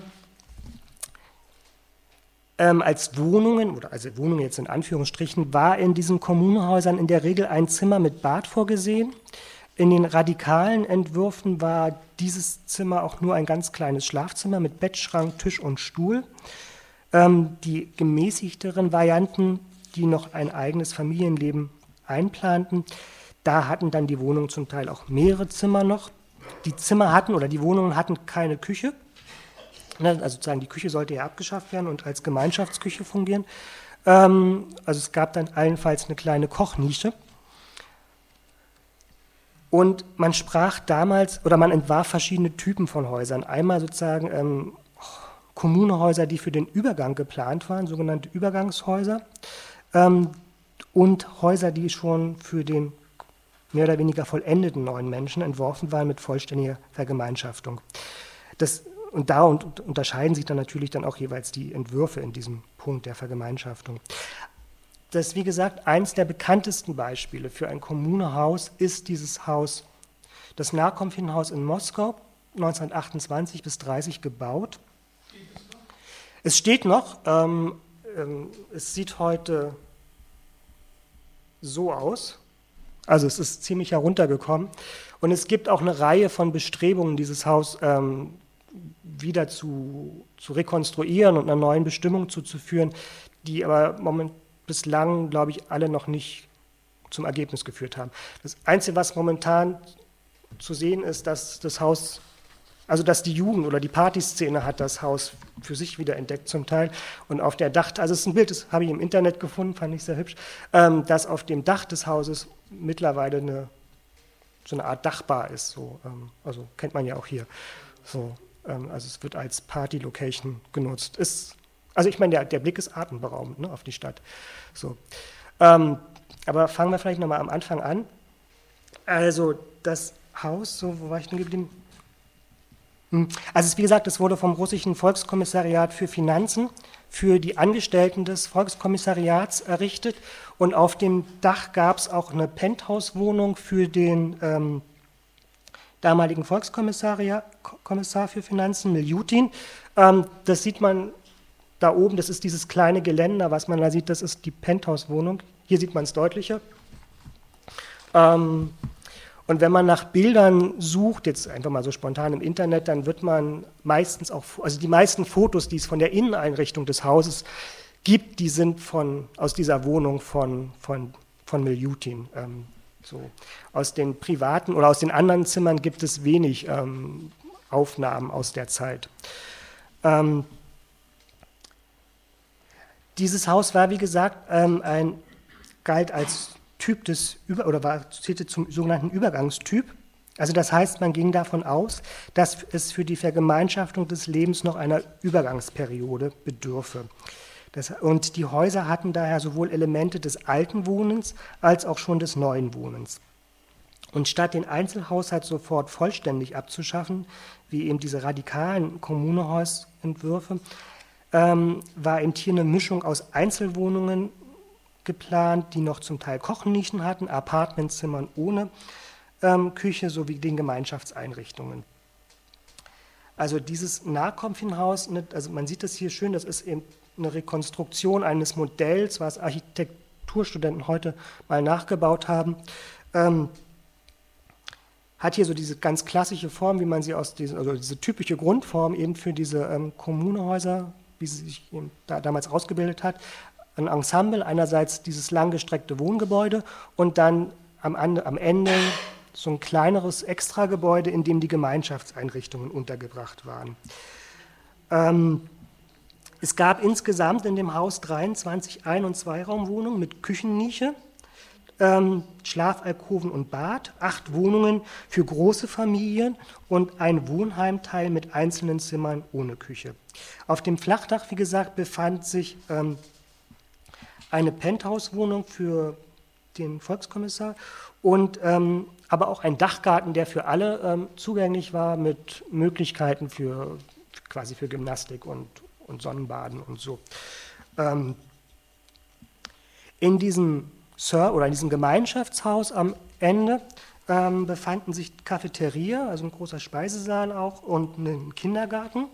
ähm, als Wohnungen, oder also Wohnungen jetzt in Anführungsstrichen, war in diesen Kommunenhäusern in der Regel ein Zimmer mit Bad vorgesehen. In den radikalen Entwürfen war dieses Zimmer auch nur ein ganz kleines Schlafzimmer mit Bettschrank, Tisch und Stuhl. Ähm, die gemäßigteren Varianten, die noch ein eigenes Familienleben einplanten, da hatten dann die Wohnungen zum Teil auch mehrere Zimmer noch. Die Zimmer hatten oder die Wohnungen hatten keine Küche, also sozusagen die Küche sollte ja abgeschafft werden und als Gemeinschaftsküche fungieren. Also es gab dann allenfalls eine kleine Kochnische. Und man sprach damals, oder man entwarf verschiedene Typen von Häusern. Einmal sozusagen ähm, Kommunehäuser, die für den Übergang geplant waren, sogenannte Übergangshäuser, ähm, und Häuser, die schon für den mehr oder weniger vollendeten neuen Menschen entworfen waren mit vollständiger Vergemeinschaftung. Das, und da und, unterscheiden sich dann natürlich dann auch jeweils die Entwürfe in diesem Punkt der Vergemeinschaftung. Das ist, wie gesagt, eins der bekanntesten Beispiele für ein Kommunehaus ist dieses Haus, das Narkomfin-Haus in Moskau, neunzehnhundertachtundzwanzig bis dreißig gebaut. Es steht noch, ähm, ähm, es sieht heute so aus. Also es ist ziemlich heruntergekommen und es gibt auch eine Reihe von Bestrebungen, dieses Haus ähm, wieder zu, zu rekonstruieren und einer neuen Bestimmung zuzuführen, die aber moment, bislang, glaube ich, alle noch nicht zum Ergebnis geführt haben. Das Einzige, was momentan zu sehen ist, dass das Haus, also dass die Jugend oder die Partyszene hat das Haus für sich wieder entdeckt zum Teil und auf der Dach, also es ist ein Bild, das habe ich im Internet gefunden, fand ich sehr hübsch, ähm, dass auf dem Dach des Hauses mittlerweile eine, so eine Art Dachbar ist, so, ähm, also kennt man ja auch hier. So, ähm, also es wird als Party-Location genutzt. Ist, also ich meine, der, der Blick ist atemberaubend, ne, auf die Stadt. So. Ähm, aber fangen wir vielleicht nochmal am Anfang an. Also das Haus, so, wo war ich denn geblieben? Hm. Also es, wie gesagt, es wurde vom russischen Volkskommissariat für Finanzen für die Angestellten des Volkskommissariats errichtet und auf dem Dach gab es auch eine Penthouse-Wohnung für den ähm, damaligen Volkskommissar Kommissar für Finanzen, Miljutin. Ähm, das sieht man da oben, das ist dieses kleine Geländer, was man da sieht, das ist die Penthouse-Wohnung. Hier sieht man es deutlicher. Ähm, Und wenn man nach Bildern sucht, jetzt einfach mal so spontan im Internet, dann wird man meistens auch, also die meisten Fotos, die es von der Inneneinrichtung des Hauses gibt, die sind von, aus dieser Wohnung von, von, von Miljutin. Ähm, so. Aus den privaten oder aus den anderen Zimmern gibt es wenig ähm, Aufnahmen aus der Zeit. Ähm, dieses Haus war, wie gesagt, ähm, ein, galt als Typ des Über- oder war, zählte zum sogenannten Übergangstyp. Also das heißt, man ging davon aus, dass es für die Vergemeinschaftung des Lebens noch einer Übergangsperiode bedürfe. Das, und die Häuser hatten daher sowohl Elemente des alten Wohnens als auch schon des neuen Wohnens. Und statt den Einzelhaushalt sofort vollständig abzuschaffen, wie eben diese radikalen Kommunehausentwürfe, ähm, war eben hier eine Mischung aus Einzelwohnungen geplant, die noch zum Teil Kochnischen hatten, Apartmentzimmern ohne ähm, Küche sowie den Gemeinschaftseinrichtungen. Also dieses Nahkompfinhaus, also man sieht das hier schön, das ist eben eine Rekonstruktion eines Modells, was Architekturstudenten heute mal nachgebaut haben, ähm, hat hier so diese ganz klassische Form, wie man sie aus diesen, also diese typische Grundform eben für diese ähm, Kommunehäuser, wie sie sich eben da, damals ausgebildet hat. Ein Ensemble, einerseits dieses langgestreckte Wohngebäude und dann am, am Ende so ein kleineres Extragebäude, in dem die Gemeinschaftseinrichtungen untergebracht waren. Ähm, es gab insgesamt in dem Haus dreiundzwanzig Ein- und Zweiraumwohnungen mit Küchennische, ähm, Schlafalkoven und Bad, acht Wohnungen für große Familien und ein Wohnheimteil mit einzelnen Zimmern ohne Küche. Auf dem Flachdach, wie gesagt, befand sich Ähm, eine Penthouse-Wohnung für den Volkskommissar, und ähm, aber auch ein Dachgarten, der für alle ähm, zugänglich war, mit Möglichkeiten für quasi für Gymnastik und, und Sonnenbaden und so. Ähm, in diesem Sir oder in diesem Gemeinschaftshaus am Ende ähm, befanden sich Cafeteria, also ein großer Speisesaal auch, und einen Kindergarten.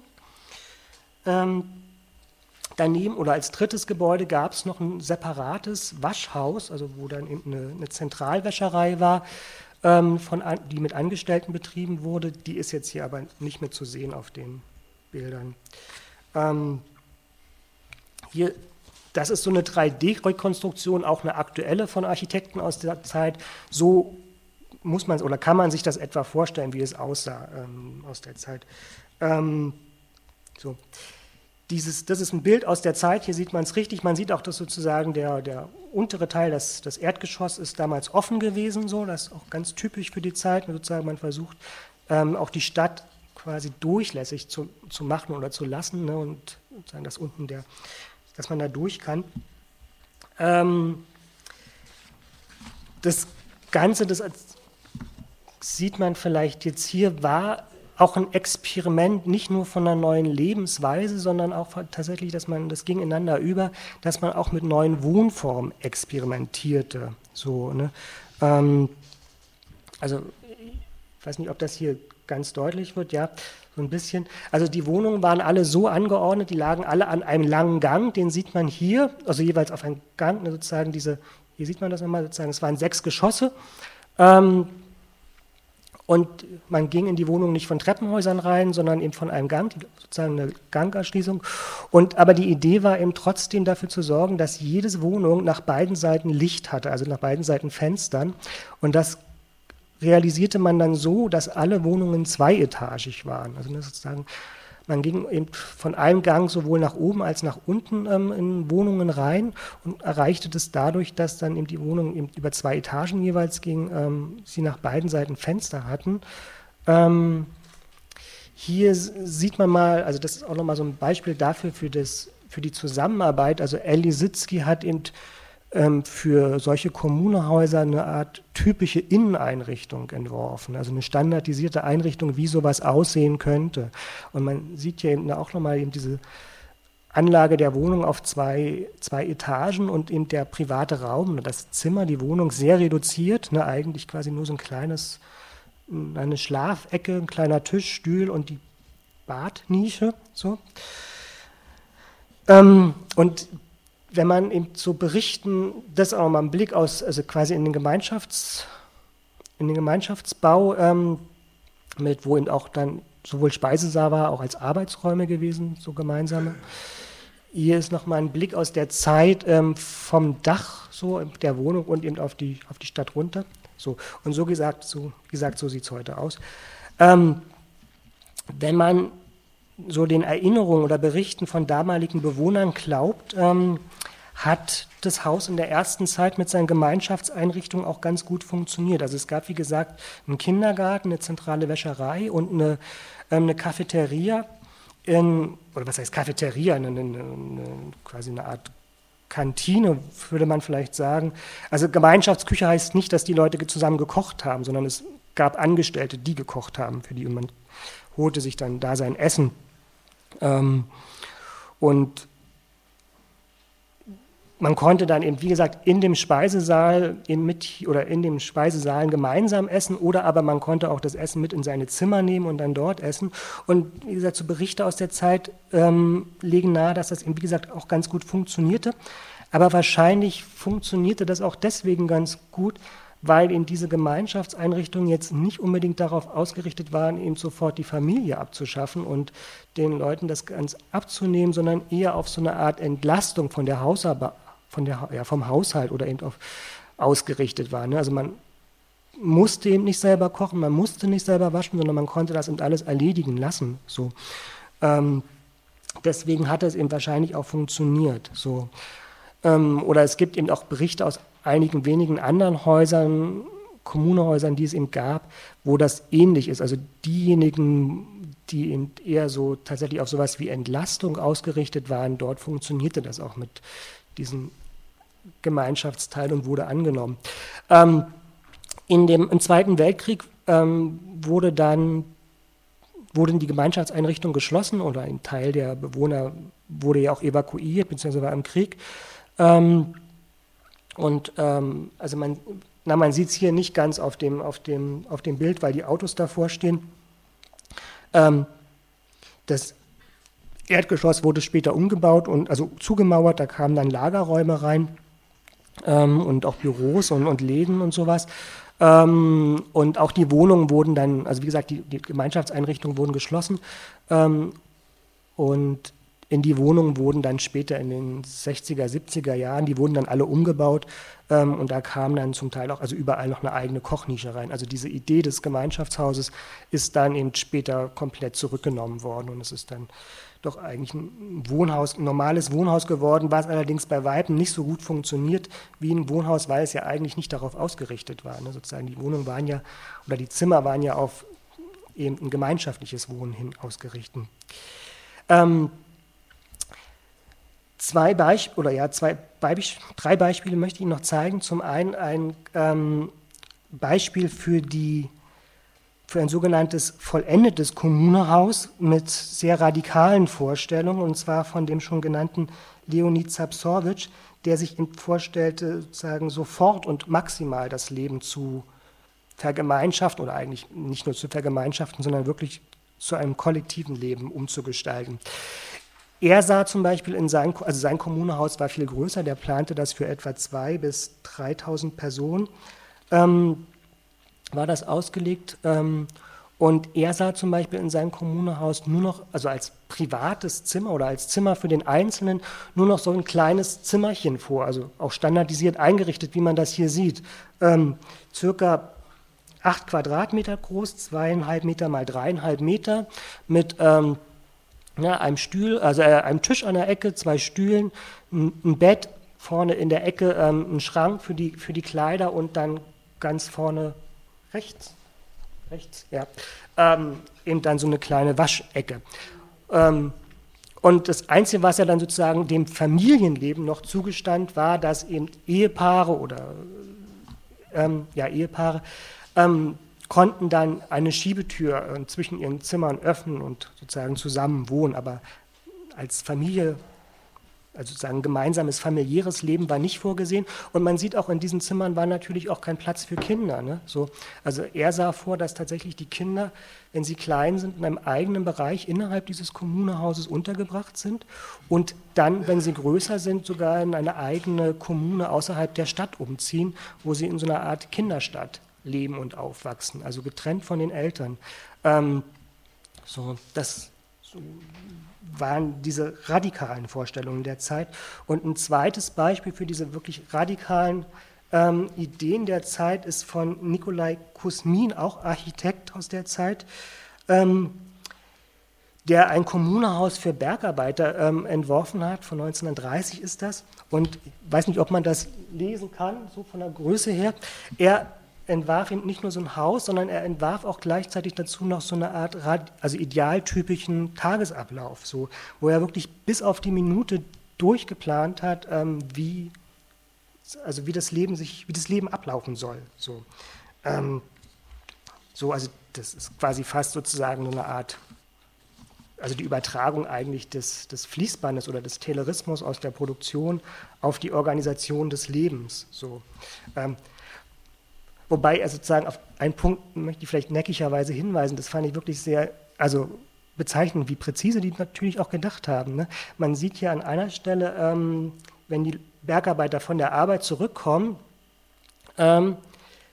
Ähm, Daneben oder als drittes Gebäude gab es noch ein separates Waschhaus, also wo dann eben eine, eine Zentralwäscherei war, ähm, von an, die mit Angestellten betrieben wurde. Die ist jetzt hier aber nicht mehr zu sehen auf den Bildern. Ähm, hier, das ist so eine drei D Rekonstruktion, auch eine aktuelle von Architekten aus der Zeit. So muss man oder kann man sich das etwa vorstellen, wie es aussah ähm, aus der Zeit. Ähm, so. Dieses, das ist ein Bild aus der Zeit, hier sieht man es richtig, man sieht auch, dass sozusagen der, der untere Teil, das, das Erdgeschoss ist damals offen gewesen, so, das ist auch ganz typisch für die Zeit, sozusagen man versucht ähm, auch die Stadt quasi durchlässig zu, zu machen oder zu lassen, ne, und sozusagen das unten der, dass man da durch kann. Ähm, das Ganze, das sieht man vielleicht jetzt hier, war auch ein Experiment, nicht nur von einer neuen Lebensweise, sondern auch tatsächlich, dass man, das ging ineinander über, dass man auch mit neuen Wohnformen experimentierte. So, ne? ähm, also, ich weiß nicht, ob das hier ganz deutlich wird, ja, so ein bisschen. Also die Wohnungen waren alle so angeordnet, die lagen alle an einem langen Gang, den sieht man hier, also jeweils auf einem Gang, ne, sozusagen diese, hier sieht man das nochmal, sozusagen, es waren sechs Geschosse, ähm, und man ging in die Wohnung nicht von Treppenhäusern rein, sondern eben von einem Gang, sozusagen eine Gangerschließung. Und, aber die Idee war eben trotzdem dafür zu sorgen, dass jede Wohnung nach beiden Seiten Licht hatte, also nach beiden Seiten Fenstern. Und das realisierte man dann so, dass alle Wohnungen zweietagig waren. Also das sozusagen, man ging eben von einem Gang sowohl nach oben als nach unten ähm, in Wohnungen rein und erreichte das dadurch, dass dann eben die Wohnungen eben über zwei Etagen jeweils ging, ähm, sie nach beiden Seiten Fenster hatten. Ähm, hier sieht man mal, also das ist auch nochmal so ein Beispiel dafür, für, das, für die Zusammenarbeit. Also El Lissitzky hat eben ähm, für solche Kommunehäuser eine Art typische Inneneinrichtung entworfen, also eine standardisierte Einrichtung, wie sowas aussehen könnte. Und man sieht hier eben auch nochmal eben diese Anlage der Wohnung auf zwei, zwei Etagen und eben der private Raum, das Zimmer, die Wohnung sehr reduziert, ne, eigentlich quasi nur so ein kleines, eine Schlafecke, ein kleiner Tisch, Stuhl und die Badnische. So. Ähm, und wenn man eben zu berichten, das auch mal einen Blick aus, also quasi in den Gemeinschafts, in den Gemeinschaftsbau, ähm, mit wo eben auch dann sowohl Speisesaal war, auch als Arbeitsräume gewesen, so gemeinsame. Hier ist nochmal ein Blick aus der Zeit ähm, vom Dach so der Wohnung und eben auf die, auf die Stadt runter. So. Und so gesagt, so, gesagt, so sieht es heute aus. Ähm, wenn man so den Erinnerungen oder Berichten von damaligen Bewohnern glaubt, ähm, hat das Haus in der ersten Zeit mit seinen Gemeinschaftseinrichtungen auch ganz gut funktioniert. Also es gab, wie gesagt, einen Kindergarten, eine zentrale Wäscherei und eine, ähm, eine Cafeteria, in, oder was heißt Cafeteria, eine, eine, eine, quasi eine Art Kantine, würde man vielleicht sagen. Also Gemeinschaftsküche heißt nicht, dass die Leute zusammen gekocht haben, sondern es gab Angestellte, die gekocht haben für die, und man holte sich dann da sein Essen. Ähm, und man konnte dann eben, wie gesagt, in dem Speisesaal in mit oder in dem Speisesaal gemeinsam essen, oder aber man konnte auch das Essen mit in seine Zimmer nehmen und dann dort essen. Und wie gesagt, so Berichte aus der Zeit ähm, legen nahe, dass das eben, wie gesagt, auch ganz gut funktionierte. Aber wahrscheinlich funktionierte das auch deswegen ganz gut, weil eben diese Gemeinschaftseinrichtungen jetzt nicht unbedingt darauf ausgerichtet waren, eben sofort die Familie abzuschaffen und den Leuten das ganz abzunehmen, sondern eher auf so eine Art Entlastung von der Hausarbeit, von der, ja, vom Haushalt oder eben auf, ausgerichtet war. Ne? Also man musste eben nicht selber kochen, man musste nicht selber waschen, sondern man konnte das eben alles erledigen lassen. So. Ähm, deswegen hat das eben wahrscheinlich auch funktioniert. So. Ähm, oder es gibt eben auch Berichte aus einigen wenigen anderen Häusern, Kommunehäusern, die es eben gab, wo das ähnlich ist. Also diejenigen, die eben eher so tatsächlich auf sowas wie Entlastung ausgerichtet waren, dort funktionierte das auch mit diesen Gemeinschaftsteil und wurde angenommen. Ähm, in dem, im Zweiten Weltkrieg ähm, wurde dann, wurden die Gemeinschaftseinrichtungen geschlossen, oder ein Teil der Bewohner wurde ja auch evakuiert, beziehungsweise war im Krieg. Ähm, Und ähm, also man, na, man sieht es hier nicht ganz auf dem, auf, dem, auf dem Bild, weil die Autos davor stehen. Ähm, das Erdgeschoss wurde später umgebaut und also zugemauert, da kamen dann Lagerräume rein ähm, und auch Büros und, und Läden und sowas. Ähm, und auch die Wohnungen wurden dann, also wie gesagt, die, die Gemeinschaftseinrichtungen wurden geschlossen ähm, und in die Wohnungen wurden dann später in den sechziger, siebziger Jahren, die wurden dann alle umgebaut ähm, und da kam dann zum Teil auch, also überall noch eine eigene Kochnische rein. Also diese Idee des Gemeinschaftshauses ist dann eben später komplett zurückgenommen worden und es ist dann doch eigentlich ein Wohnhaus, ein normales Wohnhaus geworden, was allerdings bei Weitem nicht so gut funktioniert wie ein Wohnhaus, weil es ja eigentlich nicht darauf ausgerichtet war. Ne? Sozusagen die Wohnungen waren ja, oder die Zimmer waren ja auf eben ein gemeinschaftliches Wohnen hin ausgerichtet. Ähm, Zwei Beispiele, oder ja, zwei Be- drei Beispiele möchte ich Ihnen noch zeigen. Zum einen ein ähm, Beispiel für, die, für ein sogenanntes vollendetes Kommunehaus mit sehr radikalen Vorstellungen, und zwar von dem schon genannten Leonid Sabsowitsch, der sich vorstellte, sozusagen sofort und maximal das Leben zu vergemeinschaften, oder eigentlich nicht nur zu vergemeinschaften, sondern wirklich zu einem kollektiven Leben umzugestalten. Er sah zum Beispiel in sein, also sein Kommunehaus war viel größer, der plante das für etwa zweitausend bis dreitausend Personen, ähm, war das ausgelegt. Ähm, und er sah zum Beispiel in seinem Kommunehaus nur noch, also als privates Zimmer oder als Zimmer für den Einzelnen, nur noch so ein kleines Zimmerchen vor, also auch standardisiert eingerichtet, wie man das hier sieht. Ähm, circa acht Quadratmeter groß, zweieinhalb Meter mal dreieinhalb Meter, mit ähm, Ja, einem Stuhl, also einem Tisch an der Ecke, zwei Stühlen, ein Bett, vorne in der Ecke ähm, ein Schrank für die, für die Kleider und dann ganz vorne rechts, rechts, ja, ähm, eben dann so eine kleine Waschecke. Ähm, und das Einzige, was er dann sozusagen dem Familienleben noch zugestand, war, dass eben Ehepaare oder ähm, ja, Ehepaare ähm, konnten dann eine Schiebetür zwischen ihren Zimmern öffnen und sozusagen zusammen wohnen. Aber als Familie, also sozusagen gemeinsames familiäres Leben war nicht vorgesehen. Und man sieht auch, in diesen Zimmern war natürlich auch kein Platz für Kinder. Ne? So, also er sah vor, dass tatsächlich die Kinder, wenn sie klein sind, in einem eigenen Bereich innerhalb dieses Kommunehauses untergebracht sind und dann, wenn sie größer sind, sogar in eine eigene Kommune außerhalb der Stadt umziehen, wo sie in so einer Art Kinderstadt leben und aufwachsen, also getrennt von den Eltern. Ähm, so, das so waren diese radikalen Vorstellungen der Zeit. Und ein zweites Beispiel für diese wirklich radikalen ähm, Ideen der Zeit ist von Nikolai Kusmin, auch Architekt aus der Zeit, ähm, der ein Kommunehaus für Bergarbeiter ähm, entworfen hat, von neunzehnhundertdreißig ist das, Und ich weiß nicht, ob man das lesen kann, so von der Größe her. Er entwarf eben nicht nur so ein Haus, sondern er entwarf auch gleichzeitig dazu noch so eine Art, also idealtypischen Tagesablauf, so, wo er wirklich bis auf die Minute durchgeplant hat, ähm, wie, also wie das Leben sich, wie das Leben ablaufen soll. So, ähm, so, also das ist quasi fast sozusagen so eine Art, also die Übertragung eigentlich des, des Fließbandes oder des Taylorismus aus der Produktion auf die Organisation des Lebens. So. Ähm, wobei er sozusagen auf einen Punkt möchte ich vielleicht neckigerweise hinweisen, das fand ich wirklich sehr, also bezeichnend, wie präzise die natürlich auch gedacht haben. Ne? Man sieht hier an einer Stelle, ähm, wenn die Bergarbeiter von der Arbeit zurückkommen, ähm,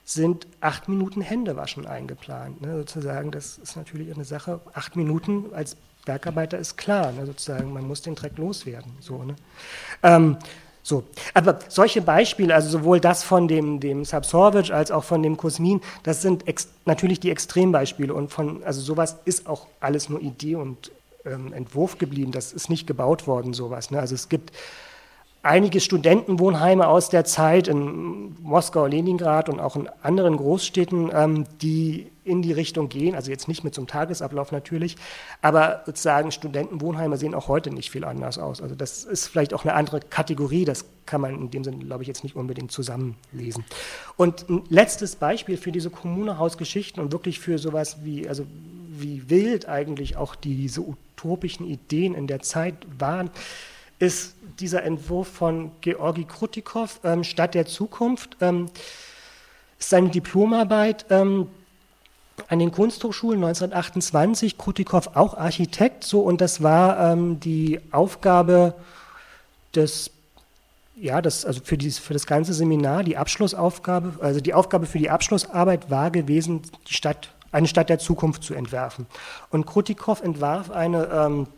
sind acht Minuten Händewaschen eingeplant. Ne? Sozusagen, das ist natürlich eine Sache, acht Minuten als Bergarbeiter ist klar, ne, sozusagen, man muss den Dreck loswerden. So, ne? ähm, so. Aber solche Beispiele, also sowohl das von dem, dem Sabsowitsch als auch von dem Kusmin, das sind ex- natürlich die Extrembeispiele und von, also sowas ist auch alles nur Idee und ähm, Entwurf geblieben, das ist nicht gebaut worden, sowas. Ne? Also es gibt einige Studentenwohnheime aus der Zeit in Moskau, Leningrad und auch in anderen Großstädten, ähm, die in die Richtung gehen, also jetzt nicht mit so einem Tagesablauf natürlich, aber sozusagen Studentenwohnheime sehen auch heute nicht viel anders aus. Also das ist vielleicht auch eine andere Kategorie, das kann man in dem Sinne, glaube ich, jetzt nicht unbedingt zusammenlesen. Und ein letztes Beispiel für diese Kommunehausgeschichten und wirklich für sowas wie, also wie wild eigentlich auch diese utopischen Ideen in der Zeit waren, ist dieser Entwurf von Georgi Krutikow, ähm, Stadt der Zukunft, ähm, ist seine Diplomarbeit ähm, an den Kunsthochschulen neunzehnhundertachtundzwanzig, Krutikow auch Architekt, so, und das war ähm, die Aufgabe des, ja, das, also für, dieses, für das ganze Seminar, die Abschlussaufgabe, also die Aufgabe für die Abschlussarbeit war gewesen, die Stadt, eine Stadt der Zukunft zu entwerfen. Und Krutikow entwarf eine ähm,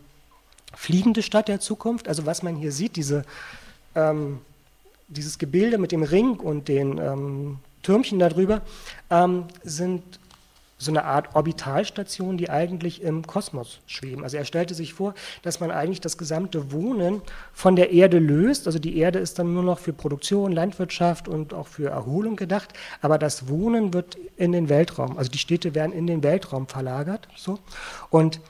fliegende Stadt der Zukunft, also was man hier sieht, diese, ähm, dieses Gebilde mit dem Ring und den ähm, Türmchen darüber, ähm, sind so eine Art Orbitalstationen, die eigentlich im Kosmos schweben. Also er stellte sich vor, dass man eigentlich das gesamte Wohnen von der Erde löst, also die Erde ist dann nur noch für Produktion, Landwirtschaft und auch für Erholung gedacht, aber das Wohnen wird in den Weltraum, also die Städte werden in den Weltraum verlagert, so, und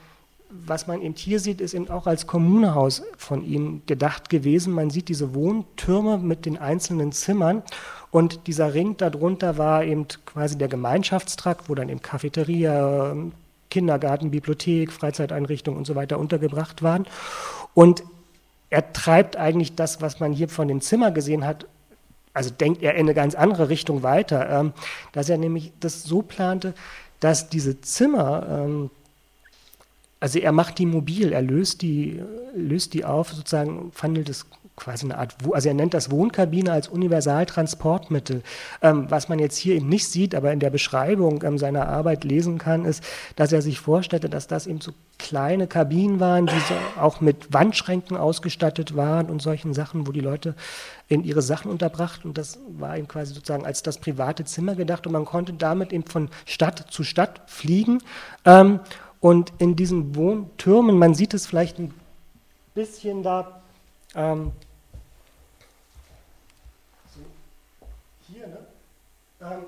was man eben hier sieht, ist eben auch als Kommunehaus von ihm gedacht gewesen. Man sieht diese Wohntürme mit den einzelnen Zimmern und dieser Ring darunter war eben quasi der Gemeinschaftstrakt, wo dann eben Cafeteria, Kindergarten, Bibliothek, Freizeiteinrichtungen und so weiter untergebracht waren. Und er treibt eigentlich das, was man hier von dem Zimmer gesehen hat, also denkt er in eine ganz andere Richtung weiter, dass er nämlich das so plante, dass diese Zimmer... Also er macht die mobil, er löst die, löst die auf, sozusagen wandelt es quasi eine Art, also er nennt das Wohnkabine als Universaltransportmittel. Ähm, was man jetzt hier eben nicht sieht, aber in der Beschreibung ähm, seiner Arbeit lesen kann, ist, dass er sich vorstellte, dass das eben so kleine Kabinen waren, die so auch mit Wandschränken ausgestattet waren und solchen Sachen, wo die Leute in ihre Sachen unterbracht, und das war eben quasi sozusagen als das private Zimmer gedacht und man konnte damit eben von Stadt zu Stadt fliegen. Ähm, Und in diesen Wohntürmen, man sieht es vielleicht ein bisschen da, ähm, so hier, ne? ähm,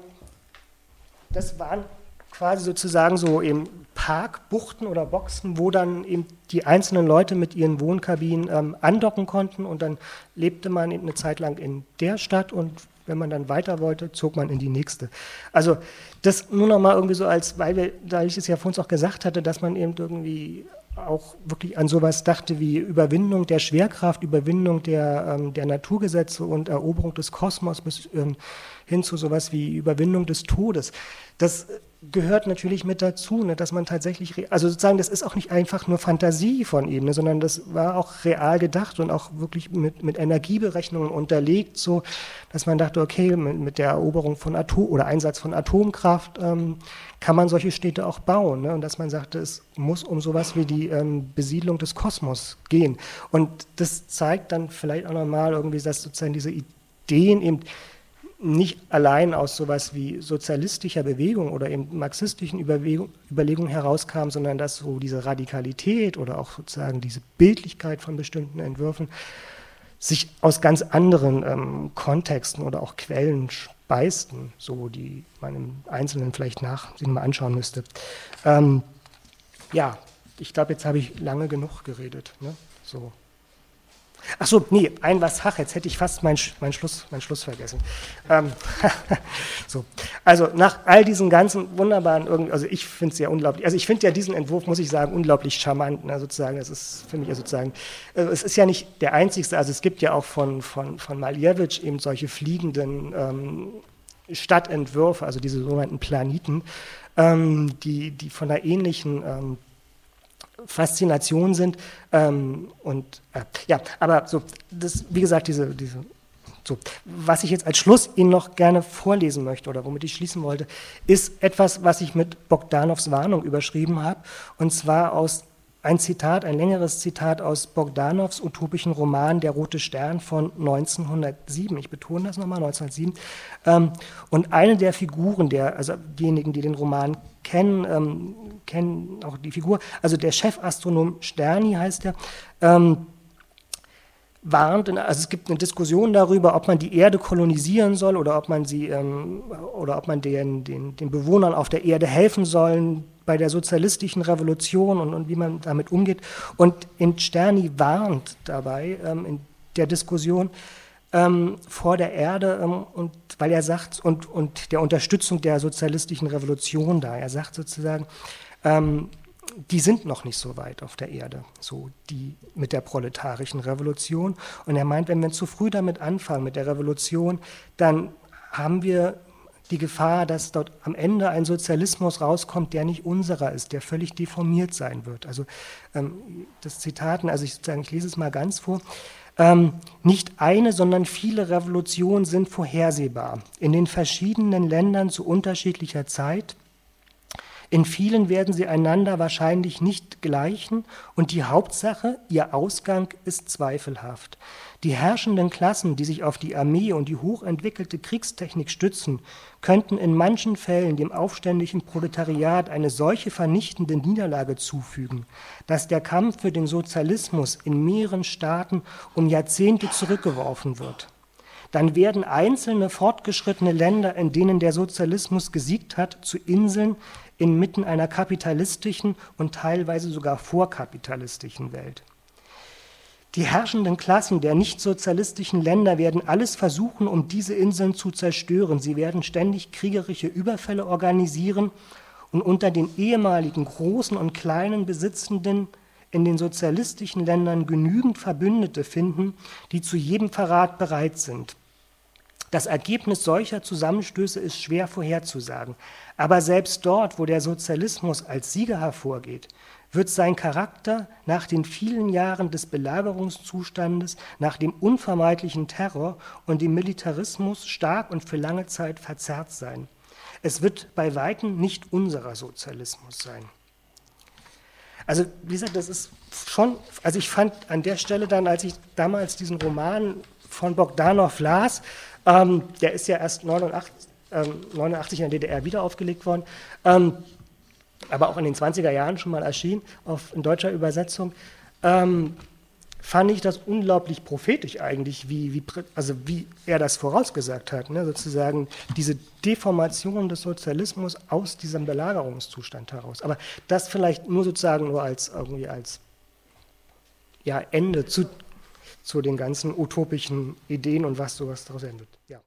das waren quasi sozusagen so eben Parkbuchten oder Boxen, wo dann eben die einzelnen Leute mit ihren Wohnkabinen ähm, andocken konnten, und dann lebte man eben eine Zeit lang in der Stadt und wenn man dann weiter wollte, zog man in die nächste. Also das nur nochmal irgendwie so als, weil wir, da ich es ja vor uns auch gesagt hatte, dass man eben irgendwie auch wirklich an sowas dachte wie Überwindung der Schwerkraft, Überwindung der, ähm, der Naturgesetze und Eroberung des Kosmos bis ähm, hin zu sowas wie Überwindung des Todes. Das gehört natürlich mit dazu, ne, dass man tatsächlich, also sozusagen, das ist auch nicht einfach nur Fantasie von ihm, ne, sondern das war auch real gedacht und auch wirklich mit, mit Energieberechnungen unterlegt, so, dass man dachte, okay, mit, mit der Eroberung von Atom oder Einsatz von Atomkraft ähm, kann man solche Städte auch bauen, ne, und dass man sagte, es muss um sowas wie die ähm, Besiedlung des Kosmos gehen, und das zeigt dann vielleicht auch nochmal irgendwie, dass sozusagen diese Ideen eben nicht allein aus sowas wie sozialistischer Bewegung oder eben marxistischen Überlegungen herauskam, sondern dass so diese Radikalität oder auch sozusagen diese Bildlichkeit von bestimmten Entwürfen sich aus ganz anderen ähm, Kontexten oder auch Quellen speisten, so die man im Einzelnen vielleicht nach sich mal anschauen müsste. Ähm, ja, ich glaube, jetzt habe ich lange genug geredet. Ne? So. Ach so, nee, ein was, ach, jetzt hätte ich fast meinen mein Schluss, mein Schluss vergessen. Ähm, so. Also nach all diesen ganzen wunderbaren, also ich finde es ja unglaublich, also ich finde ja diesen Entwurf, muss ich sagen, unglaublich charmant, ne, sozusagen, das ist für mich ja sozusagen, also es ist ja nicht der einzigste, also es gibt ja auch von, von, von Malewitsch eben solche fliegenden ähm, Stadtentwürfe, also diese sogenannten Planiten, ähm, die, die von einer ähnlichen ähm, Faszination sind ähm, und äh, ja, aber so, das, wie gesagt, diese, diese, so, was ich jetzt als Schluss Ihnen noch gerne vorlesen möchte oder womit ich schließen wollte, ist etwas, was ich mit Bogdanows Warnung überschrieben habe, und zwar aus ein Zitat, ein längeres Zitat aus Bogdanows utopischen Roman Der rote Stern von neunzehnhundertsieben. Ich betone das nochmal, neunzehnhundertsieben. Ähm, und eine der Figuren, der, also diejenigen, die den Roman kennen, ähm, kennen auch die Figur, also der Chefastronom Sterni heißt er, ähm, warnt, also es gibt eine Diskussion darüber, ob man die Erde kolonisieren soll oder ob man sie, ähm, oder ob man den, den, den Bewohnern auf der Erde helfen soll, bei der sozialistischen Revolution und, und wie man damit umgeht. Und Tscherny warnt dabei ähm, in der Diskussion ähm, vor der Erde, ähm, und, weil er sagt, und, und der Unterstützung der sozialistischen Revolution da. Er sagt sozusagen, ähm, die sind noch nicht so weit auf der Erde, so die mit der proletarischen Revolution. Und er meint, wenn wir zu früh damit anfangen, mit der Revolution, dann haben wir die Gefahr, dass dort am Ende ein Sozialismus rauskommt, der nicht unserer ist, der völlig deformiert sein wird. Also ähm, das Zitaten, also ich, ich lese es mal ganz vor. Ähm, nicht eine, sondern viele Revolutionen sind vorhersehbar. In den verschiedenen Ländern zu unterschiedlicher Zeit. In vielen werden sie einander wahrscheinlich nicht gleichen, und die Hauptsache, ihr Ausgang ist zweifelhaft. Die herrschenden Klassen, die sich auf die Armee und die hochentwickelte Kriegstechnik stützen, könnten in manchen Fällen dem aufständischen Proletariat eine solche vernichtende Niederlage zufügen, dass der Kampf für den Sozialismus in mehreren Staaten um Jahrzehnte zurückgeworfen wird. Dann werden einzelne fortgeschrittene Länder, in denen der Sozialismus gesiegt hat, zu Inseln inmitten einer kapitalistischen und teilweise sogar vorkapitalistischen Welt. Die herrschenden Klassen der nichtsozialistischen Länder werden alles versuchen, um diese Inseln zu zerstören. Sie werden ständig kriegerische Überfälle organisieren und unter den ehemaligen großen und kleinen Besitzenden in den sozialistischen Ländern genügend Verbündete finden, die zu jedem Verrat bereit sind. Das Ergebnis solcher Zusammenstöße ist schwer vorherzusagen. Aber selbst dort, wo der Sozialismus als Sieger hervorgeht, wird sein Charakter nach den vielen Jahren des Belagerungszustandes, nach dem unvermeidlichen Terror und dem Militarismus stark und für lange Zeit verzerrt sein. Es wird bei Weitem nicht unserer Sozialismus sein. Also wie gesagt, das ist schon, also ich fand an der Stelle dann, als ich damals diesen Roman von Bogdanow las, ähm, der ist ja erst neunundachtzig in der D D R wieder aufgelegt worden, ähm, aber auch in den zwanziger Jahren schon mal erschienen, auf, in deutscher Übersetzung, ähm, fand ich das unglaublich prophetisch eigentlich, wie, wie, also wie er das vorausgesagt hat, ne? Sozusagen diese Deformation des Sozialismus aus diesem Belagerungszustand heraus. Aber das vielleicht nur sozusagen nur als, irgendwie als ja, Ende zu, zu den ganzen utopischen Ideen und was sowas daraus endet. Ja.